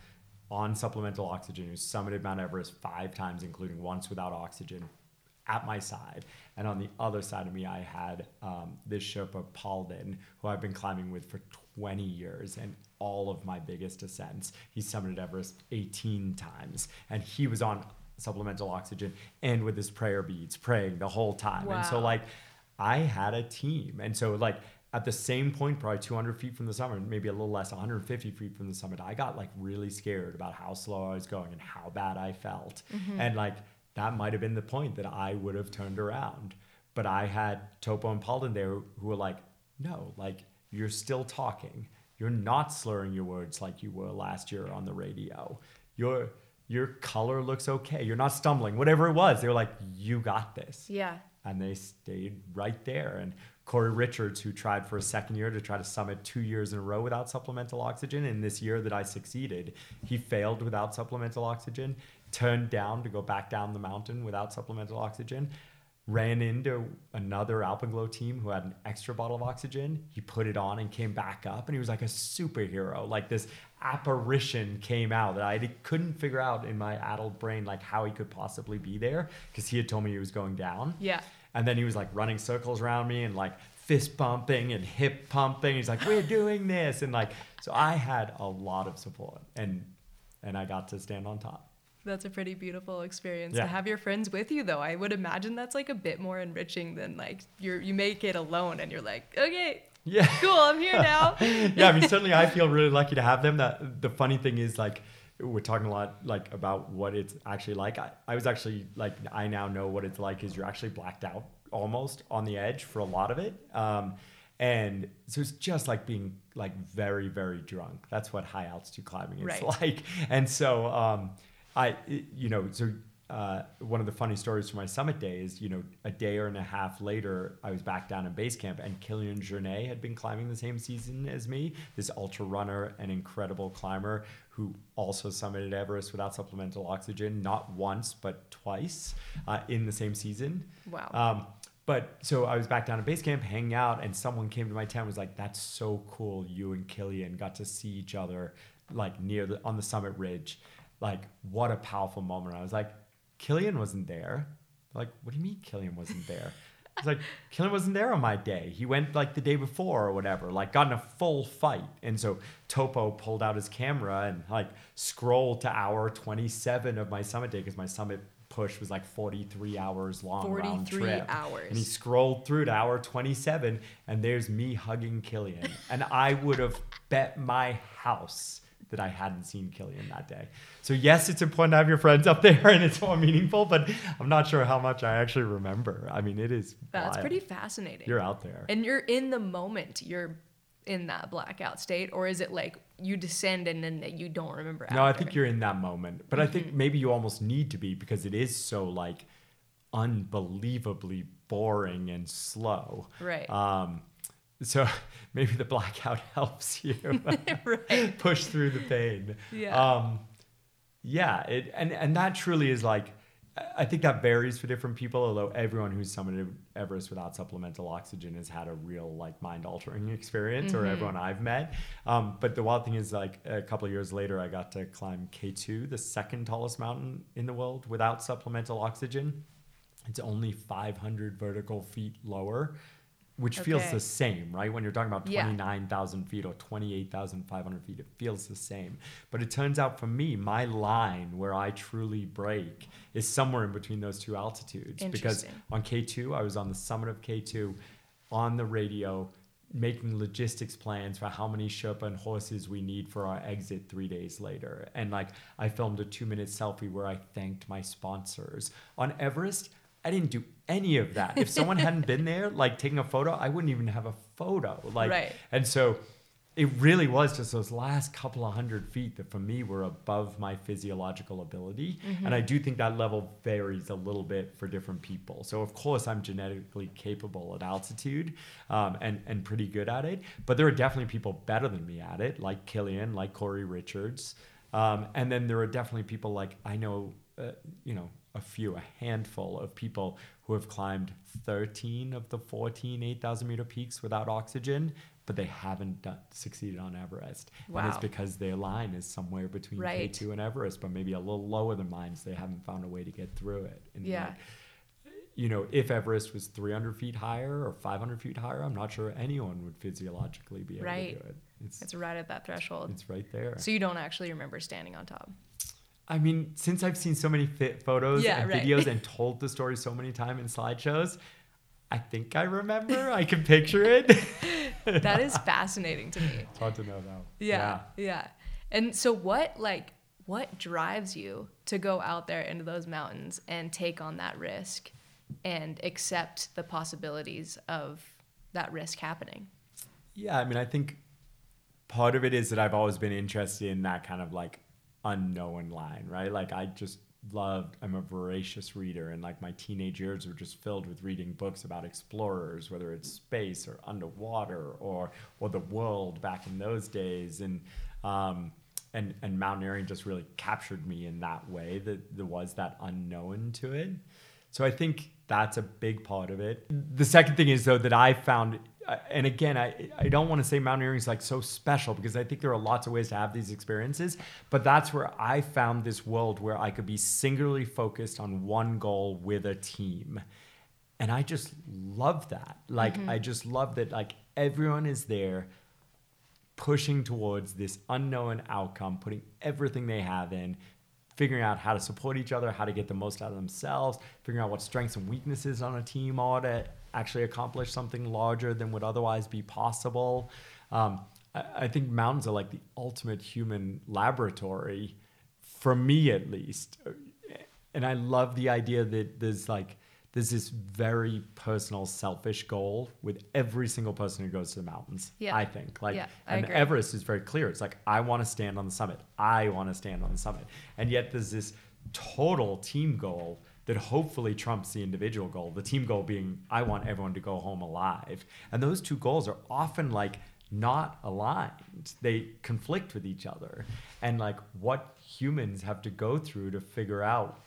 on supplemental oxygen who summited Mount Everest five times, including once without oxygen, at my side. And on the other side of me, I had um, this Sherpa, Palden, who I've been climbing with for twenty years and all of my biggest ascents. He summited Everest eighteen times and he was on supplemental oxygen and with his prayer beads praying the whole time. Wow. And so like I had a team. And so like at the same point, probably two hundred feet from the summit, maybe a little less, one hundred fifty feet from the summit, I got like really scared about how slow I was going and how bad I felt. Mm-hmm. And like, that might have been the point that I would have turned around. But I had Topo and Paulden there who were like, no, like, you're still talking. You're not slurring your words like you were last year on the radio. Your your color looks okay. You're not stumbling. Whatever it was, they were like, you got this. Yeah. And they stayed right there. And Corey Richards, who tried for a second year to try to summit two years in a row without supplemental oxygen, and this year that I succeeded, he failed without supplemental oxygen, turned down to go back down the mountain without supplemental oxygen, ran into another Alpenglow team who had an extra bottle of oxygen. He put it on and came back up, and he was like a superhero. Like this apparition came out that I couldn't figure out in my addled brain like how he could possibly be there because he had told me he was going down. Yeah. And then he was like running circles around me and like fist pumping and hip pumping. He's like, we're doing this. And like, so I had a lot of support and and I got to stand on top. That's a pretty beautiful experience yeah. to have your friends with you, though. I would imagine that's like a bit more enriching than like you're, you make it alone and you're like, okay, yeah, cool, I'm here now. yeah, I mean, certainly I feel really lucky to have them. That the funny thing is like, we're talking a lot like about what it's actually like. I, I was actually like, I now know what it's like is you're actually blacked out almost on the edge for a lot of it. Um, And so it's just like being like very, very drunk. That's what high altitude climbing is right. like. And so, um, I, you know, so uh, one of the funny stories from my summit day is, you know, a day or and a half later, I was back down in base camp and Kilian Jornet had been climbing the same season as me, this ultra runner and incredible climber who also summited Everest without supplemental oxygen, not once, but twice uh, in the same season. Wow. Um, But so I was back down at base camp hanging out and someone came to my tent and was like, that's so cool. You and Kilian got to see each other like near the, on the summit ridge. Like what a powerful moment. I was like, Kilian wasn't there. Like, what do you mean Kilian wasn't there? I was like, Kilian wasn't there on my day. He went like the day before or whatever, like got in a full fight. And so Topo pulled out his camera and like scrolled to hour twenty-seven of my summit day because my summit push was like forty-three hours long round trip. forty-three hours. And he scrolled through to hour twenty-seven and there's me hugging Kilian. And I would have bet my house that I hadn't seen Kilian that day. So yes, it's important to have your friends up there and it's more meaningful, but I'm not sure how much I actually remember. I mean, it is That's wild. Pretty fascinating. You're out there. And you're in the moment. You're in that blackout state, or is it like you descend and then you don't remember after? No, I think you're in that moment, but mm-hmm. I think maybe you almost need to be because it is so like unbelievably boring and slow. Right. Um, so maybe the blackout helps you right. push through the pain. Yeah. Um, yeah. It, and, and that truly is like, I think that varies for different people, although everyone who's summited Everest without supplemental oxygen has had a real like mind-altering experience, mm-hmm. or everyone I've met. Um, but the wild thing is, like a couple of years later, I got to climb K two, the second tallest mountain in the world, without supplemental oxygen. It's only five hundred vertical feet lower, which okay. feels the same, right? When you're talking about twenty-nine thousand yeah. feet or twenty-eight thousand five hundred feet, it feels the same. But it turns out for me, my line where I truly break is somewhere in between those two altitudes. Because on K two, I was on the summit of K two on the radio, making logistics plans for how many Sherpa and horses we need for our exit three days later. And like, I filmed a two minute selfie where I thanked my sponsors. On Everest, I didn't do any of that. If someone hadn't been there, like taking a photo, I wouldn't even have a photo. Like, right. And so it really was just those last couple of hundred feet that for me were above my physiological ability. Mm-hmm. And I do think that level varies a little bit for different people. So of course I'm genetically capable at altitude um, and, and pretty good at it, but there are definitely people better than me at it, like Kilian, like Corey Richards. Um, and then there are definitely people like, I know, uh, you know, a few, a handful of people who have climbed thirteen of the fourteen eight thousand meter peaks without oxygen, but they haven't done, succeeded on Everest. Wow. And it's because their line is somewhere between right. K two and Everest, but maybe a little lower than mine, so they haven't found a way to get through it. And yeah. Like, you know, if Everest was three hundred feet higher or five hundred feet higher, I'm not sure anyone would physiologically be able right. to do it. It's, it's right at that threshold. It's right there. So you don't actually remember standing on top? I mean, since I've seen so many fit photos yeah, and right. videos and told the story so many times in slideshows, I think I remember. I can picture it. That is fascinating to me. It's hard to know now. Yeah, yeah. Yeah. And so what, like, what drives you to go out there into those mountains and take on that risk and accept the possibilities of that risk happening? Yeah, I mean, I think part of it is that I've always been interested in that kind of, like, unknown line, right? Like, I just loved, I'm a voracious reader, and like my teenage years were just filled with reading books about explorers, whether it's space or underwater or or the world back in those days. And um and and mountaineering just really captured me in that way, that there was that unknown to it. So I think that's a big part of it. The second thing is, though, that I found, and again, I, I don't want to say mountaineering is like so special, because I think there are lots of ways to have these experiences, but that's where I found this world where I could be singularly focused on one goal with a team. And I just love that. Like, mm-hmm. I just love that, like, everyone is there pushing towards this unknown outcome, putting everything they have in, figuring out how to support each other, how to get the most out of themselves, figuring out what strengths and weaknesses on a team are to actually accomplish something larger than would otherwise be possible. Um, I, I think mountains are like the ultimate human laboratory, for me at least. And I love the idea that there's like, there's this very personal, selfish goal with every single person who goes to the mountains, yeah. I think. Like, yeah, I and agree. Everest is very clear. It's like, I want to stand on the summit. I want to stand on the summit. And yet there's this total team goal that hopefully trumps the individual goal, the team goal being, I want everyone to go home alive. And those two goals are often like not aligned. They conflict with each other. And like what humans have to go through to figure out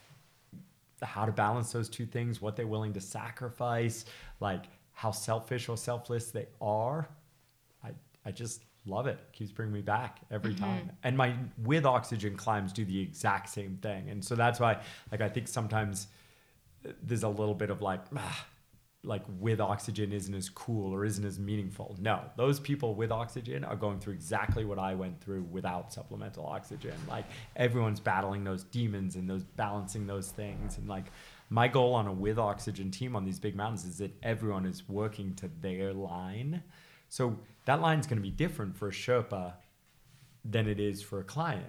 how to balance those two things, what they're willing to sacrifice, like how selfish or selfless they are. I I just love it. It keeps bringing me back every mm-hmm. time. And my with oxygen climbs do the exact same thing. And so that's why, like, I think sometimes there's a little bit of like, ah, like with oxygen isn't as cool or isn't as meaningful. No, those people with oxygen are going through exactly what I went through without supplemental oxygen. Like, everyone's battling those demons and those balancing those things. And like, my goal on a with oxygen team on these big mountains is that everyone is working to their line. So that line's going to be different for a Sherpa than it is for a client.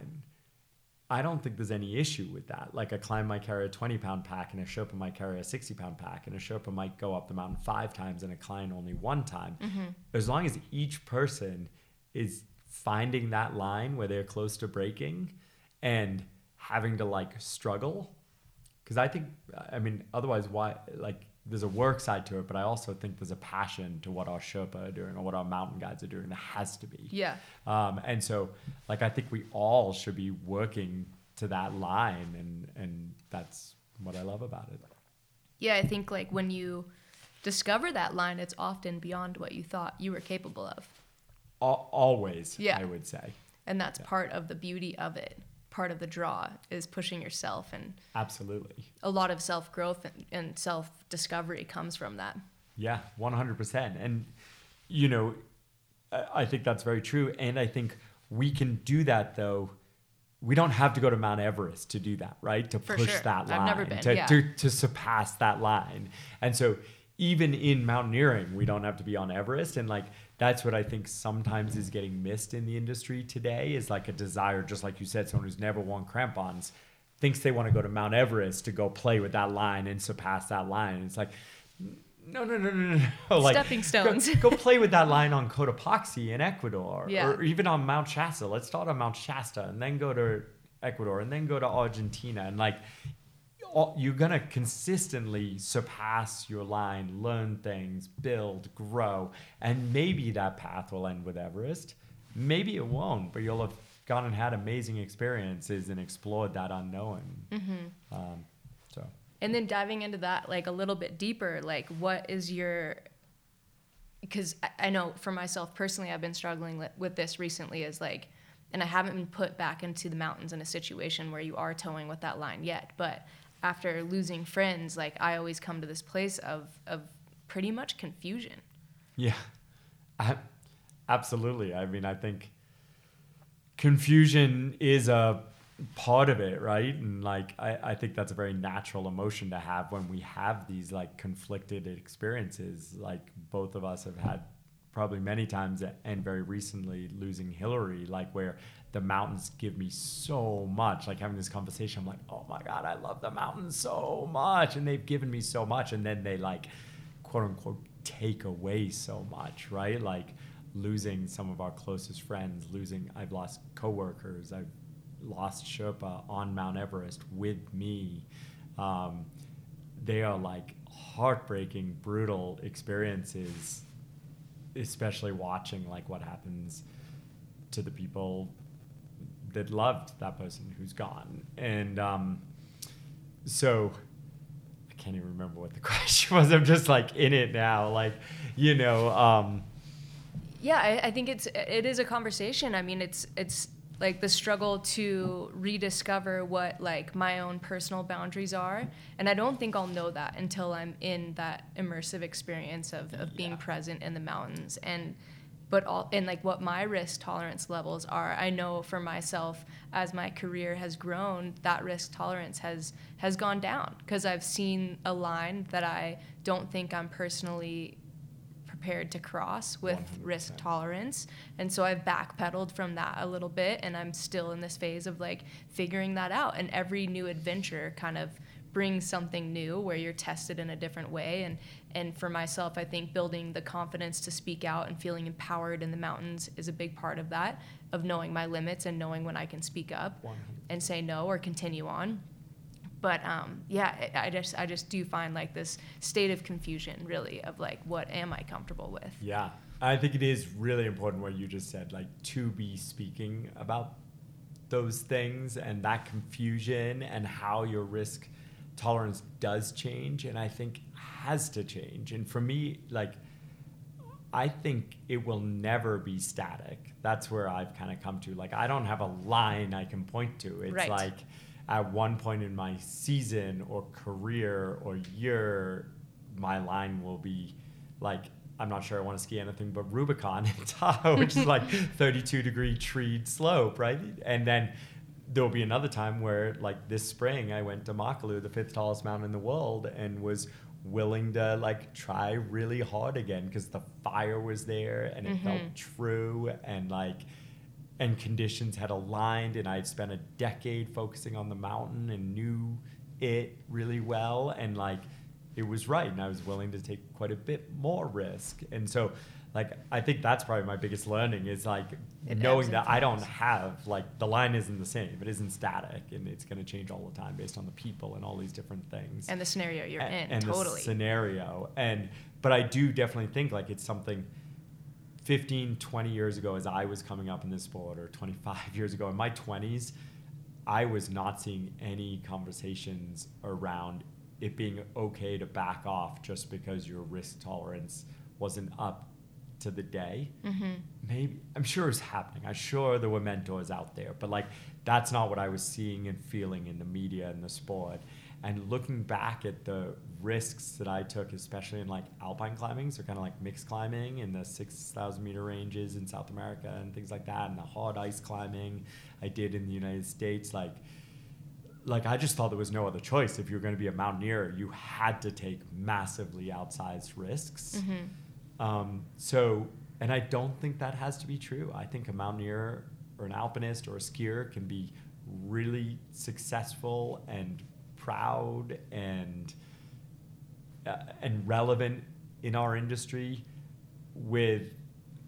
I don't think there's any issue with that. Like, a client might carry a twenty pound pack and a Sherpa might carry a sixty pound pack, and a Sherpa might go up the mountain five times and a client only one time. Mm-hmm. As long as each person is finding that line where they're close to breaking and having to like struggle. Because I think, I mean, otherwise why, like, there's a work side to it, but I also think there's a passion to what our Sherpa are doing or what our mountain guides are doing. There has to be. Yeah. Um, and so, like, I think we all should be working to that line, and, and that's what I love about it. Yeah, I think, like, when you discover that line, it's often beyond what you thought you were capable of. Al- always, yeah. I would say. And that's yeah. part of the beauty of it. Part of the draw is pushing yourself, and absolutely a lot of self-growth and, and self-discovery comes from that. Yeah, one hundred percent. And you know, I, I think that's very true. And I think we can do that, though. We don't have to go to Mount Everest to do that, right? To For push sure. that line. I've never been, to, yeah. to, to surpass that line. And so even in mountaineering, we don't have to be on Everest. And like, that's what I think sometimes is getting missed in the industry today, is like a desire, just like you said, someone who's never worn crampons thinks they want to go to Mount Everest to go play with that line and surpass that line. And it's like, no, no, no, no, no. Like, stepping stones. go, go play with that line on Cotopaxi in Ecuador, yeah. or even on Mount Shasta. Let's start on Mount Shasta and then go to Ecuador and then go to Argentina. And like, all, you're going to consistently surpass your line, learn things, build, grow. And maybe that path will end with Everest. Maybe it won't, but you'll have gone and had amazing experiences and explored that unknown. Mm-hmm. Um, so. And then diving into that like a little bit deeper, like what is your, because I know for myself personally, I've been struggling with this recently is like, and I haven't been put back into the mountains in a situation where you are towing with that line yet. But after losing friends, like I always come to this place of, of pretty much confusion. Yeah, I, absolutely. I mean, I think confusion is a part of it, right? And like I, I think that's a very natural emotion to have when we have these like conflicted experiences. Like both of us have had probably many times, and very recently losing Hillary, like where the mountains give me so much. Like having this conversation, I'm like, oh my God, I love the mountains so much, and they've given me so much, and then they like quote unquote take away so much, right? Like losing some of our closest friends, losing, I've lost coworkers, I've lost Sherpa on Mount Everest with me. Um, they are like heartbreaking, brutal experiences, especially watching like what happens to the people that loved that person who's gone. And um, so I can't even remember what the question was. I'm just like in it now, like, you know. Um, yeah, I, I think it's it is a conversation. I mean, it's it's. like the struggle to rediscover what like my own personal boundaries are. And I don't think I'll know that until I'm in that immersive experience of, of being yeah. present in the mountains. And, but all, and like what my risk tolerance levels are. I know for myself, as my career has grown, that risk tolerance has, has gone down because I've seen a line that I don't think I'm personally prepared to cross with one hundred percent risk tolerance. And so I've backpedaled from that a little bit, and I'm still in this phase of like figuring that out. And every new adventure kind of brings something new where you're tested in a different way. And and for myself, I think building the confidence to speak out and feeling empowered in the mountains is a big part of that, of knowing my limits and knowing when I can speak up one hundred percent and say no or continue on. But um, yeah, I just I just do find like this state of confusion, really, of like, what am I comfortable with? Yeah, I think it is really important what you just said, like to be speaking about those things and that confusion and how your risk tolerance does change, and I think has to change. And for me, like, I think it will never be static. That's where I've kind of come to. Like, I don't have a line I can point to. It's right. like... At one point in my season or career or year, my line will be like, I'm not sure I want to ski anything but Rubicon in Tahoe, which is like thirty-two degree treed slope, right? And then there'll be another time where like this spring, I went to Makalu, the fifth tallest mountain in the world, and was willing to like try really hard again because the fire was there and it mm-hmm. felt true and like, and conditions had aligned, and I'd spent a decade focusing on the mountain and knew it really well, and like it was right, and I was willing to take quite a bit more risk. And so like I think that's probably my biggest learning is like it knowing that I don't have like the line isn't the same, it isn't static, and it's going to change all the time based on the people and all these different things and the scenario you're and, in and totally the scenario. And but I do definitely think like it's something fifteen, twenty years ago as I was coming up in this sport, or twenty-five years ago in my twenties, I was not seeing any conversations around it being okay to back off just because your risk tolerance wasn't up to the day. Mm-hmm. Maybe, I'm sure it's happening. I'm sure there were mentors out there, but like that's not what I was seeing and feeling in the media and the sport. And looking back at the risks that I took, especially in like alpine climbing, so kind of like mixed climbing in the six thousand meter ranges in South America and things like that, and the hard ice climbing I did in the United States, like, like I just thought there was no other choice. If you were going to be a mountaineer, you had to take massively outsized risks. Mm-hmm. Um, so, and I don't think that has to be true. I think a mountaineer or an alpinist or a skier can be really successful and proud and uh, and relevant in our industry with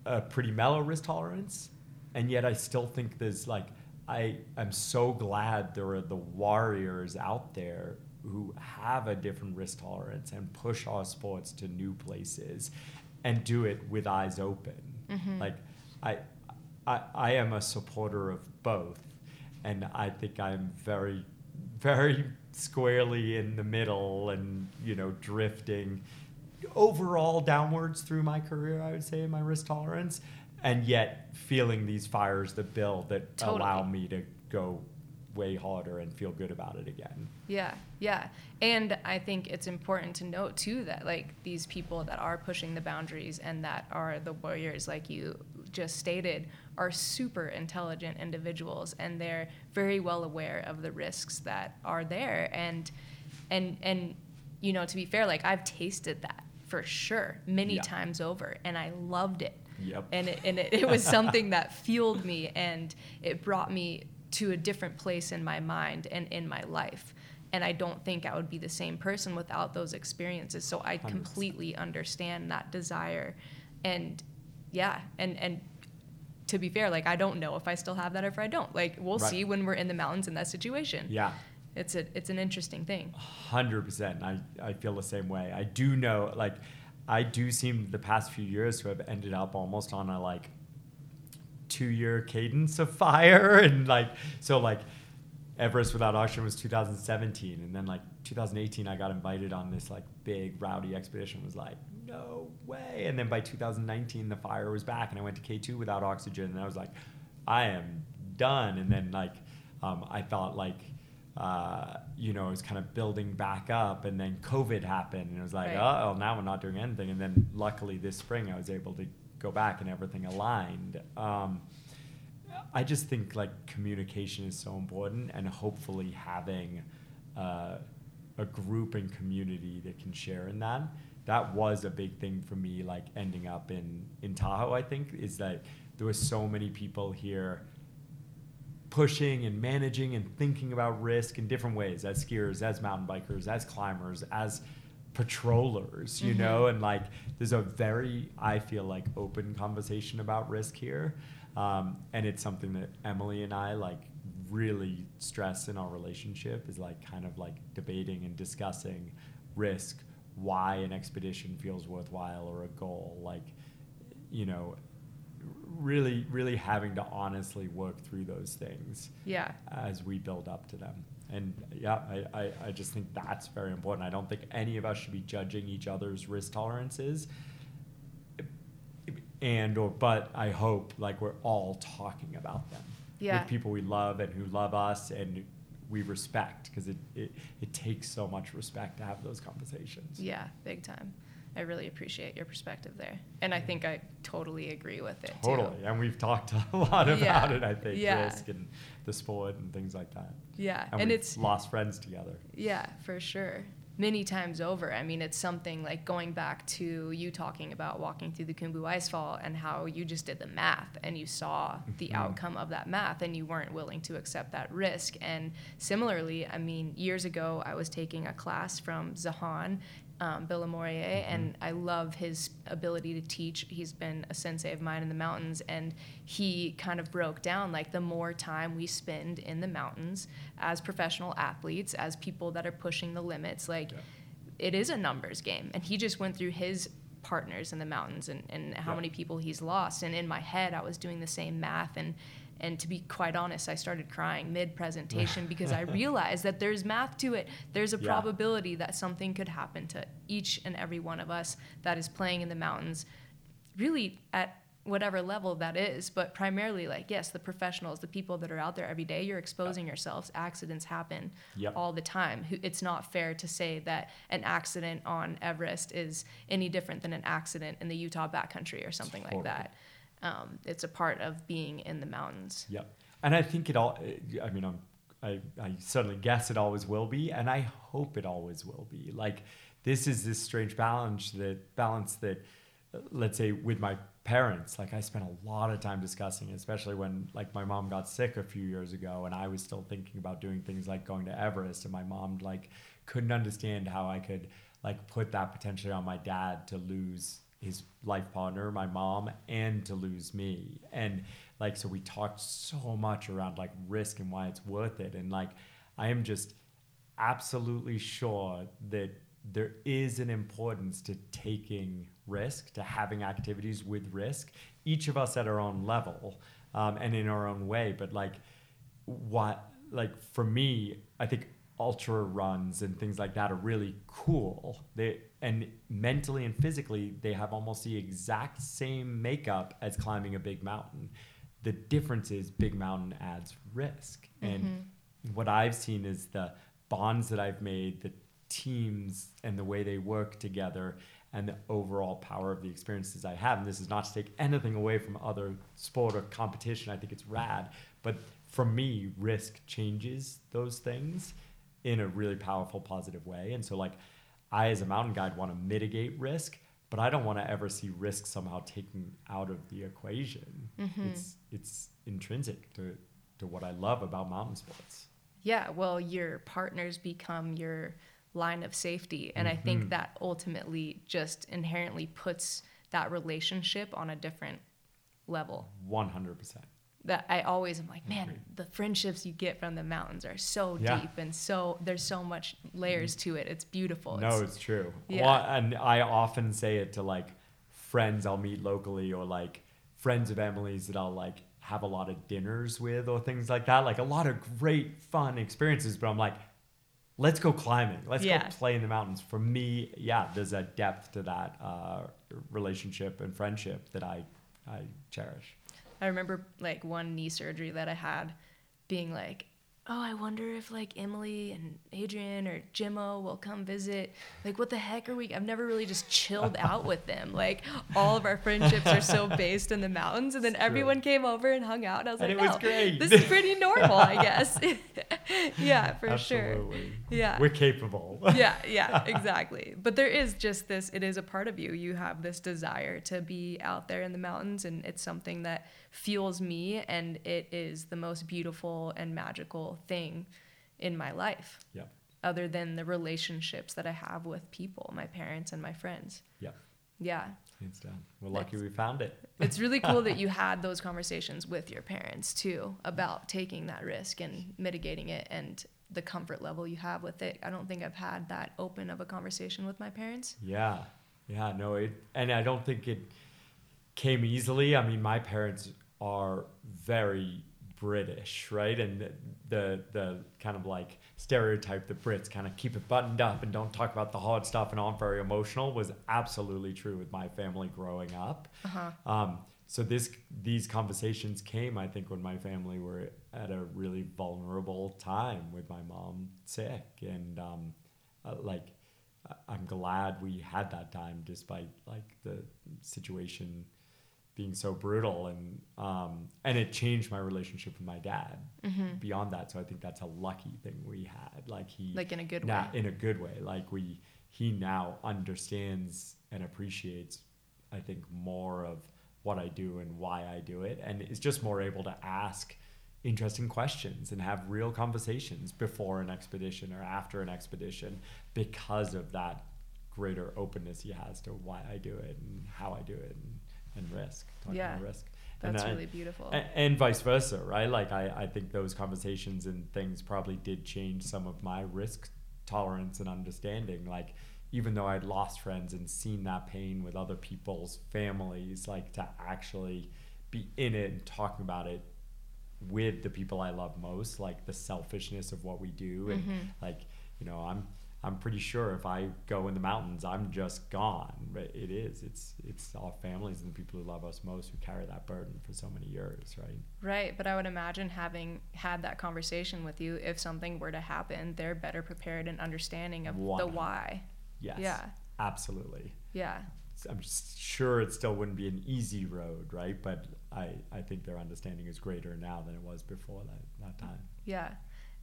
a pretty mellow risk tolerance, and yet I still think there's like, I am so glad there are the warriors out there who have a different risk tolerance and push our sports to new places and do it with eyes open. Mm-hmm. Like I, I, I am a supporter of both, and I think I'm very, very squarely in the middle, and you know, drifting overall downwards through my career, I would say, in my risk tolerance, and yet feeling these fires that build that totally. Allow me to go way harder and feel good about it again. Yeah, yeah. And I think it's important to note too that like these people that are pushing the boundaries and that are the warriors, like you just stated, are super intelligent individuals, and they're very well aware of the risks that are there. And and and you know, to be fair, like I've tasted that for sure many yeah. times over, and I loved it. Yep. And it, and it, it was something that fueled me, and it brought me to a different place in my mind and in my life. And I don't think I would be the same person without those experiences. So I one hundred percent completely understand that desire. And yeah, and, and to be fair, like I don't know if I still have that or if I don't. Like we'll right. see when we're in the mountains in that situation. Yeah. It's a it's an interesting thing. one hundred percent. I, I feel the same way. I do know, like, I do seem the past few years to have ended up almost on a, like, two-year cadence of fire. And, like, so, like, Everest Without Oxygen was two thousand seventeen. And then, like, two thousand eighteen, I got invited on this, like, big, rowdy expedition. Was like, no way. And then by two thousand nineteen, the fire was back. And I went to K two Without Oxygen. And I was like, I am done. And then, like, um, I felt, like, Uh, you know, it was kind of building back up, and then COVID happened, and it was like, right. oh, now we're not doing anything. And then luckily this spring I was able to go back and everything aligned. Um, I just think like communication is so important, and hopefully having uh, a group and community that can share in that. That was a big thing for me, like ending up in, in Tahoe, I think, is that there were so many people here pushing and managing and thinking about risk in different ways, as skiers, as mountain bikers, as climbers, as patrollers, you mm-hmm. know, and like there's a very, I feel like, open conversation about risk here. Um, and it's something that Emily and I like really stress in our relationship, is like kind of like debating and discussing risk, why an expedition feels worthwhile or a goal, like, you know, really, really having to honestly work through those things yeah. as we build up to them. And yeah, I, I, I just think that's very important. I don't think any of us should be judging each other's risk tolerances. And or, but I hope like we're all talking about them yeah. with people we love and who love us and we respect, because it, it, it takes so much respect to have those conversations. Yeah, big time. I really appreciate your perspective there. And I think I totally agree with it, totally. Too. And we've talked a lot about yeah. it, I think, yeah. risk and the sport and things like that. Yeah, and, and we've it's... lost friends together. Yeah, for sure. Many times over. I mean, it's something like going back to you talking about walking through the Khumbu Icefall and how you just did the math and you saw the outcome of that math and you weren't willing to accept that risk. And similarly, I mean, years ago, I was taking a class from Zahan Um, Bill Lamourieux, mm-hmm. and I love his ability to teach. He's been a sensei of mine in the mountains, and he kind of broke down, like, the more time we spend in the mountains as professional athletes, as people that are pushing the limits, like, yeah. it is a numbers game. And he just went through his partners in the mountains and, and how yeah. many people he's lost. And in my head, I was doing the same math, and And to be quite honest, I started crying mid-presentation because I realized that there's math to it. There's a yeah. probability that something could happen to each and every one of us that is playing in the mountains, really at whatever level that is, but primarily, like, yes, the professionals, the people that are out there every day, you're exposing yeah. yourselves. Accidents happen yep. all the time. It's not fair to say that an accident on Everest is any different than an accident in the Utah backcountry or something like that. Um, it's a part of being in the mountains. Yeah. And I think it all, I mean, I'm, I, I certainly guess it always will be, and I hope it always will be. Like, this is this strange balance that, balance that, let's say, with my parents, like, I spent a lot of time discussing, especially when, like, my mom got sick a few years ago, and I was still thinking about doing things like going to Everest, and my mom, like, couldn't understand how I could like put that potentially on my dad to lose his life partner, my mom, and to lose me. And like, so we talked so much around like risk and why it's worth it. And like, I am just absolutely sure that there is an importance to taking risk, to having activities with risk, each of us at our own level, um, and in our own way. But like, what, like for me, I think ultra runs and things like that are really cool. They, and mentally and physically, they have almost the exact same makeup as climbing a big mountain. The difference is big mountain adds risk. And mm-hmm. what I've seen is the bonds that I've made, the teams and the way they work together, and the overall power of the experiences I have. And this is not to take anything away from other sport or competition. I think it's rad. But for me, risk changes those things in a really powerful, positive way. And so like, I as a mountain guide want to mitigate risk, but I don't want to ever see risk somehow taken out of the equation. Mm-hmm. It's it's intrinsic to, to what I love about mountain sports. Yeah, well, your partners become your line of safety. And mm-hmm. I think that ultimately just inherently puts that relationship on a different level. one hundred percent. That I always am like, man, the friendships you get from the mountains are so yeah. deep, and so there's so much layers to it. It's beautiful. No, it's, it's true. Yeah. Well, and I often say it to like friends I'll meet locally, or like friends of Emily's that I'll like have a lot of dinners with or things like that. Like a lot of great fun experiences, but I'm like, let's go climbing. Let's yeah. go play in the mountains. For me, yeah, there's a depth to that uh, relationship and friendship that I I cherish. I remember like one knee surgery that I had being like, oh, I wonder if like Emily and Adrian or Jimmo will come visit. Like, what the heck are we? I've never really just chilled out with them. Like, all of our friendships are so based in the mountains. And then it's everyone true. Came over and hung out. And I was and like, it was oh, great. This is pretty normal, I guess. yeah, for Absolutely. Sure. Yeah. We're capable. yeah, yeah, exactly. But there is just this, it is a part of you. You have this desire to be out there in the mountains. And it's something that fuels me, and it is the most beautiful and magical thing in my life. Yeah. Other than the relationships that I have with people, my parents and my friends. Yeah. Yeah. Hands down. We're lucky it's, we found it. It's really cool that you had those conversations with your parents too about taking that risk and mitigating it and the comfort level you have with it. I don't think I've had that open of a conversation with my parents. Yeah. Yeah. No, it, and I don't think it came easily. I mean, my parents are very British, right? And the, the the kind of like stereotype that Brits kind of keep it buttoned up and don't talk about the hard stuff and aren't very emotional was absolutely true with my family growing up. Uh-huh. Um, so this these conversations came, I think, when my family were at a really vulnerable time with my mom sick. And um, uh, like, I'm glad we had that time despite like the situation being so brutal, and um, and it changed my relationship with my dad mm-hmm. beyond that. So I think that's a lucky thing we had. Like he, like in a good na- way. In a good way. Like we, he now understands and appreciates, I think, more of what I do and why I do it, and is just more able to ask interesting questions and have real conversations before an expedition or after an expedition because of that greater openness he has to why I do it and how I do it. And, And risk, talking yeah, about risk. That's and I, really beautiful. And, and vice versa, right? Like I, I think those conversations and things probably did change some of my risk tolerance and understanding. Like even though I'd lost friends and seen that pain with other people's families, like to actually be in it and talking about it with the people I love most, like the selfishness of what we do. And mm-hmm. like, you know, I'm I'm pretty sure if I go in the mountains, I'm just gone. But it is, it's it's our families and the people who love us most who carry that burden for so many years, right? Right, but I would imagine having had that conversation with you, if something were to happen, they're better prepared and understanding of One. The why. Yes, yeah. Absolutely. Yeah. I'm sure it still wouldn't be an easy road, right? But I, I think their understanding is greater now than it was before that, that time. Yeah.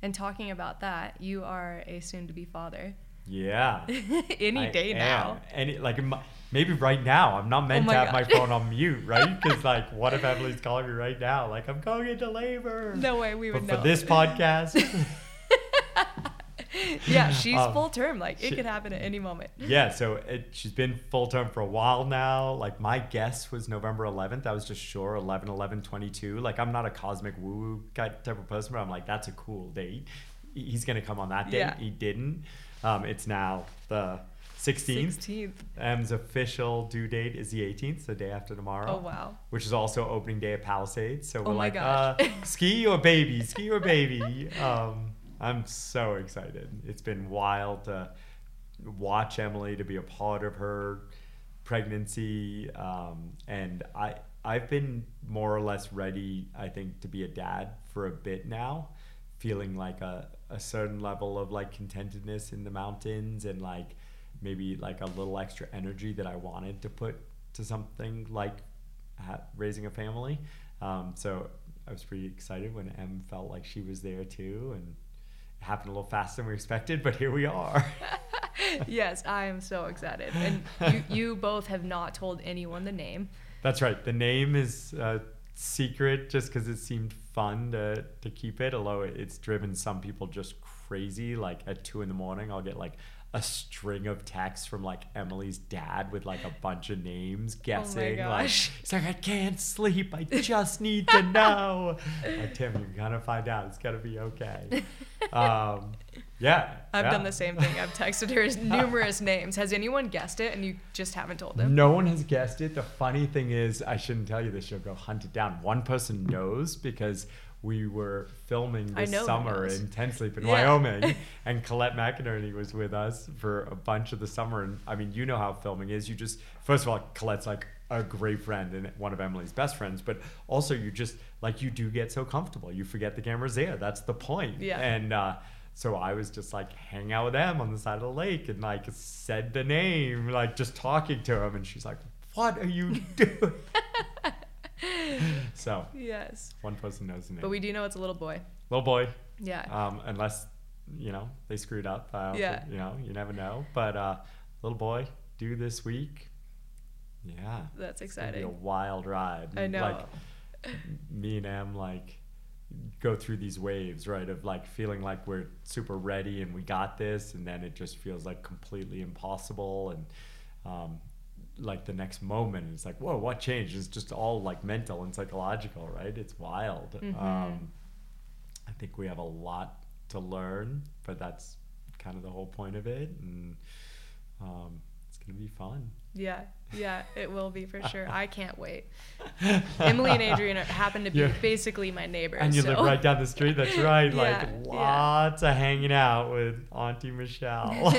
And talking about that, you are a soon-to-be father. Yeah. Any I day am. Now. Any like maybe right now. I'm not meant oh to have God. My phone on mute, right? Because like, what if Emily's calling me right now? Like, I'm going into labor. No way, we would but know. But for this podcast. Yeah, she's um, full term. Like it she, could happen at any moment. Yeah, so it, she's been full term for a while now. Like my guess was November eleventh. I was just sure eleven eleven twenty-two. Like I'm not a cosmic woo-woo type of person, but I'm like, that's a cool date. He's going to come on that date. Yeah. He didn't. Um, it's now the sixteenth. sixteenth. M's official due date is the eighteenth, the day after tomorrow. Oh, wow. Which is also opening day at Palisades. So we're oh like, uh, ski your baby, ski your baby. Um, I'm so excited. It's been wild to watch Emily, to be a part of her pregnancy. Um, and I, I've been more or less ready, I think, to be a dad for a bit now. Feeling like a, a certain level of like contentedness in the mountains and like maybe like a little extra energy that I wanted to put to something like ha- raising a family. Um, so I was pretty excited when Em felt like she was there too, and it happened a little faster than we expected, but here we are. Yes, I am so excited. And you, you both have not told anyone the name. That's right. The name is uh, secret just because it seemed fun to to keep it, although it's driven some people just crazy. Like at two in the morning I'll get like a string of texts from like Emily's dad with like a bunch of names guessing. Oh like it's like, I can't sleep, I just need to know. Like, Tim, you're gonna find out, it's gonna be okay. um yeah I've yeah. done the same thing. I've texted her numerous names. Has anyone guessed it and you just haven't told them? No one has guessed it. The funny thing is, I shouldn't tell you this, she'll go hunt it down. One person knows because we were filming this summer in Tent Sleep in yeah. Wyoming, and Colette McInerney was with us for a bunch of the summer. And I mean, you know how filming is. You just, first of all, Colette's like a great friend and one of Emily's best friends, but also you just, like, you do get so comfortable. You forget the camera's there. That's the point. Yeah. And uh, so I was just like hanging out with Em on the side of the lake and like said the name, like just talking to him. And she's like, what are you doing? So yes, one person knows the name, but we do know it's a little boy. Little boy. Yeah. Um, unless you know they screwed up. Uh, yeah. But, you know, you never know. But uh, little boy, due this week. Yeah. That's exciting. It's gonna be a wild ride. I know. Like me and Em, like go through these waves, right? Of like feeling like we're super ready and we got this, and then it just feels like completely impossible and. Um, like the next moment it's like, whoa, what changed? It's just all like mental and psychological, right? It's wild. Mm-hmm. um I think we have a lot to learn, but that's kind of the whole point of it, and um it's gonna be fun. Yeah, yeah, it will be for sure. I can't wait. Emily and Adrian are, happen to be You're, basically my neighbors. And you so. live right down the street, that's right. Yeah, like lots yeah. of hanging out with Auntie Michelle.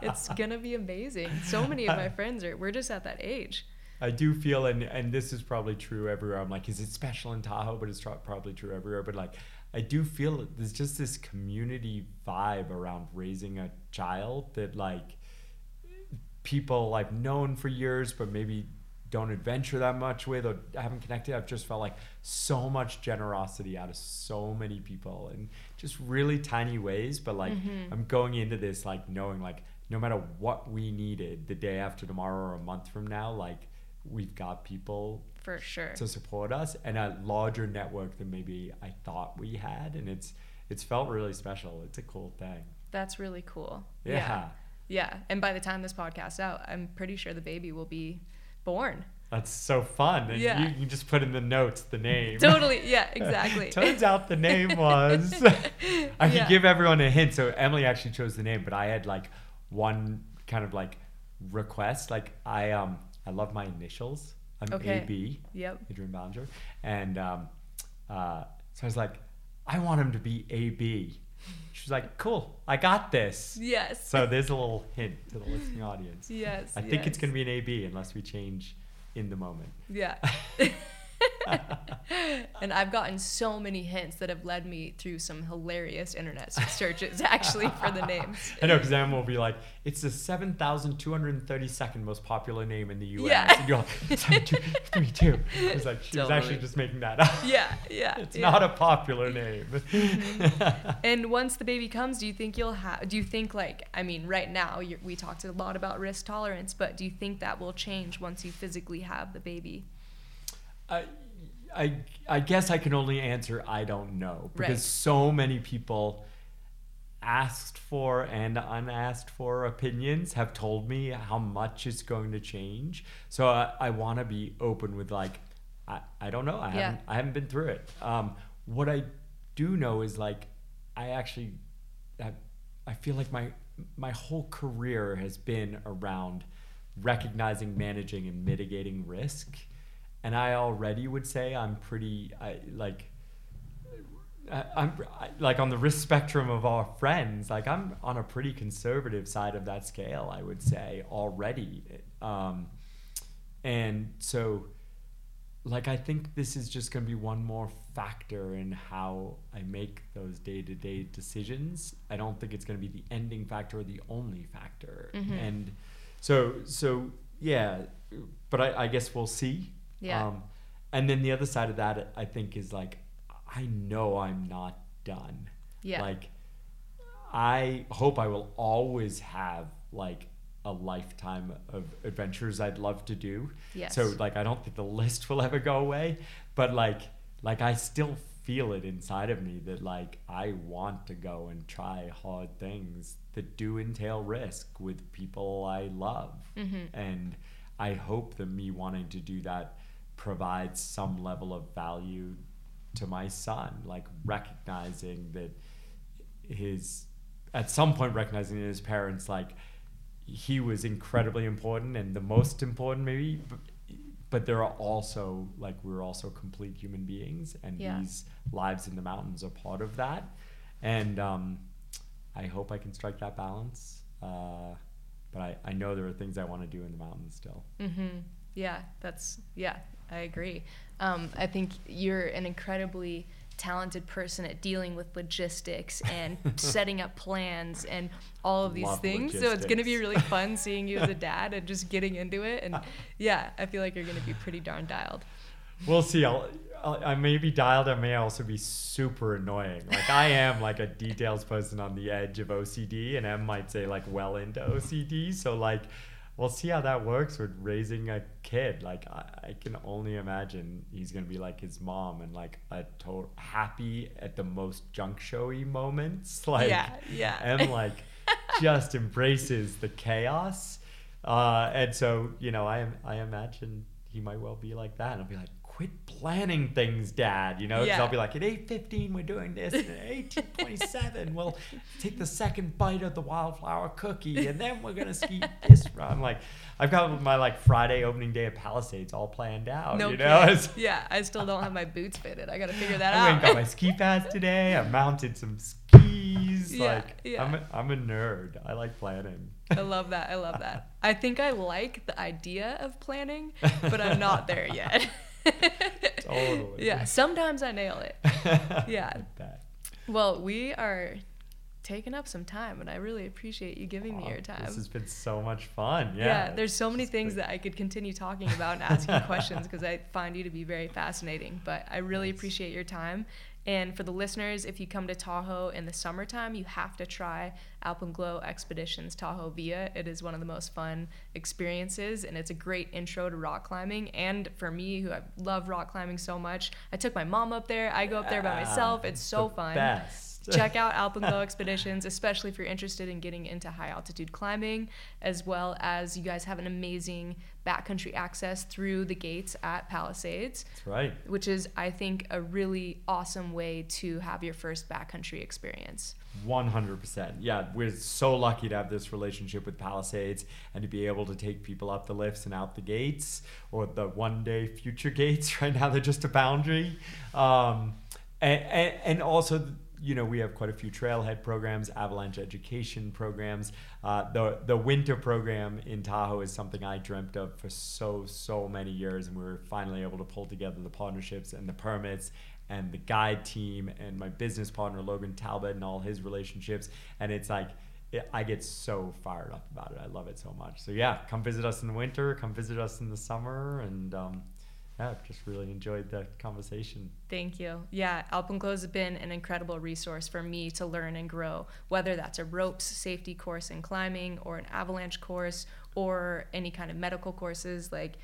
It's gonna be amazing. So many of my friends are, we're just at that age. I do feel, and, and this is probably true everywhere. I'm like, is it special in Tahoe? But it's tr- probably true everywhere. But like, I do feel there's just this community vibe around raising a child that like, people I've known for years but maybe don't adventure that much with or haven't connected. I've just felt like so much generosity out of so many people in just really tiny ways, but like mm-hmm. I'm going into this like knowing like no matter what we needed the day after tomorrow or a month from now, like we've got people for sure to support us and a larger network than maybe I thought we had, and it's it's felt really special. It's a cool thing. That's really cool. Yeah, yeah. Yeah, and by the time this podcast's out, I'm pretty sure the baby will be born. That's so fun. And yeah. you, you just put in the notes the name. Totally, yeah, exactly. Turns out the name was... I yeah. could give everyone a hint. So Emily actually chose the name, but I had like one kind of like request. Like I um I love my initials. I'm okay. A B, yep. Adrian Ballinger. And um, uh, so I was like, I want him to be A B. She's like, cool, I got this. Yes. So there's a little hint to the listening audience. Yes. I yes. think it's going to be an A B unless we change in the moment. Yeah. And I've gotten so many hints that have led me through some hilarious internet searches actually for the names. I know, because Em will be like, it's the seven thousand two hundred thirty-second most popular name in the U S Yeah. And you're like, seven two three two. I was like, she totally. was actually just making that up. Yeah, yeah. It's yeah. not a popular name. Mm-hmm. And once the baby comes, do you think you'll have, do you think like, I mean, right now you're, we talked a lot about risk tolerance, but do you think that will change once you physically have the baby? I, I, I guess I can only answer I don't know, because right. so many people asked for and unasked for opinions have told me how much it's going to change. So I, I want to be open with like, I, I don't know. I yeah. haven't I haven't been through it. Um, what I do know is like, I actually, I, I feel like my my whole career has been around recognizing, managing, and mitigating risk. And I already would say I'm pretty, I, like, I, I'm I, like on the risk spectrum of our friends, like I'm on a pretty conservative side of that scale, I would say already. Um, and so like, I think this is just gonna be one more factor in how I make those day-to-day decisions. I don't think it's gonna be the ending factor or the only factor. Mm-hmm. And so, so yeah, but I, I guess we'll see. Yeah. Um, and then the other side of that, I think, is like, I know I'm not done. Yeah. Like, I hope I will always have like a lifetime of adventures I'd love to do. Yes. So like, I don't think the list will ever go away, but like, like I still feel it inside of me that like, I want to go and try hard things that do entail risk with people I love. Mm-hmm. And I hope that me wanting to do that provides some level of value to my son, like recognizing that his, at some point recognizing that his parents, like he was incredibly important and the most important maybe, but, but there are also like, we're also complete human beings, and yeah. these lives in the mountains are part of that. And um, I hope I can strike that balance. Uh, but I, I know there are things I want to do in the mountains still. Mm-hmm. Yeah, that's, yeah, I agree. Um, I think you're an incredibly talented person at dealing with logistics and setting up plans and all of these Love things. Logistics. So it's going to be really fun seeing you as a dad and just getting into it. And yeah, I feel like you're going to be pretty darn dialed. We'll see. I'll, I'll, I may be dialed. I may also be super annoying. Like I am like a details person on the edge of O C D, and Em might say like well into O C D. So like, we'll see how that works with raising a kid. Like I, I can only imagine he's gonna be like his mom and like a total happy at the most junk showy moments. Like yeah, yeah. Em like just embraces the chaos. Uh, and so, you know, I I imagine he might well be like that. And I'll be like, quit planning things, Dad, you know, because yeah. I'll be like, at eight fifteen, we're doing this, and at eighteen twenty-seven, we'll take the second bite of the wildflower cookie, and then we're going to ski this round. I'm like, I've got my, like, Friday opening day at Palisades all planned out, no you know? Yeah, I still don't have my boots fitted. I got to figure that I out. I went and got my ski pads today. I mounted some skis. Yeah, like, yeah. I'm a, I'm a nerd. I like planning. I love that. I love that. I think I like the idea of planning, but I'm not there yet. Totally. Yeah, sometimes I nail it. Yeah. Well, we are taking up some time, and I really appreciate you giving oh, me your time. This has been so much fun. Yeah, yeah there's so many things been... that I could continue talking about and asking questions, because I find you to be very fascinating, but I really nice. Appreciate your time. And for the listeners, if you come to Tahoe in the summertime, you have to try Alpenglow Expeditions Tahoe Via. It is one of the most fun experiences, and it's a great intro to rock climbing. And for me, who I love rock climbing so much, I took my mom up there. I go up there by myself. It's so the fun. Best. Check out Alpenglow Expeditions, especially if you're interested in getting into high altitude climbing, as well as you guys have an amazing backcountry access through the gates at Palisades. That's right. Which is, I think, a really awesome way to have your first backcountry experience. one hundred percent. Yeah, we're so lucky to have this relationship with Palisades and to be able to take people up the lifts and out the gates, or the one-day future gates. Right now, they're just a boundary. Um, and, and, and also, you know, we have quite a few trailhead programs, avalanche education programs. Uh, the the winter program in Tahoe is something I dreamt of for so, so many years, and we were finally able to pull together the partnerships and the permits and the guide team and my business partner, Logan Talbot, and all his relationships. And it's like, it, I get so fired up about it. I love it so much. So yeah, come visit us in the winter, come visit us in the summer, and um, yeah, just really enjoyed that conversation. Thank you. Yeah, Alpenglow has been an incredible resource for me to learn and grow, whether that's a ropes safety course in climbing or an avalanche course or any kind of medical courses. Like,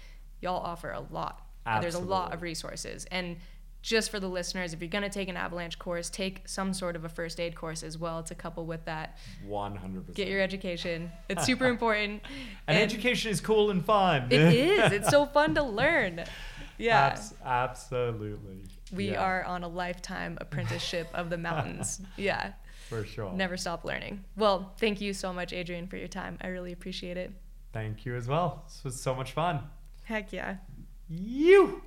y'all offer a lot. Absolutely. There's a lot of resources. And just for the listeners, if you're going to take an avalanche course, take some sort of a first aid course as well to couple with that. one hundred percent. Get your education. It's super important. and, and education is cool and fun. It is. It's so fun to learn. Yeah. Abs- absolutely. We yeah. are on a lifetime apprenticeship of the mountains. Yeah. For sure. Never stop learning. Well, thank you so much, Adrian, for your time. I really appreciate it. Thank you as well. This was so much fun. Heck yeah. You.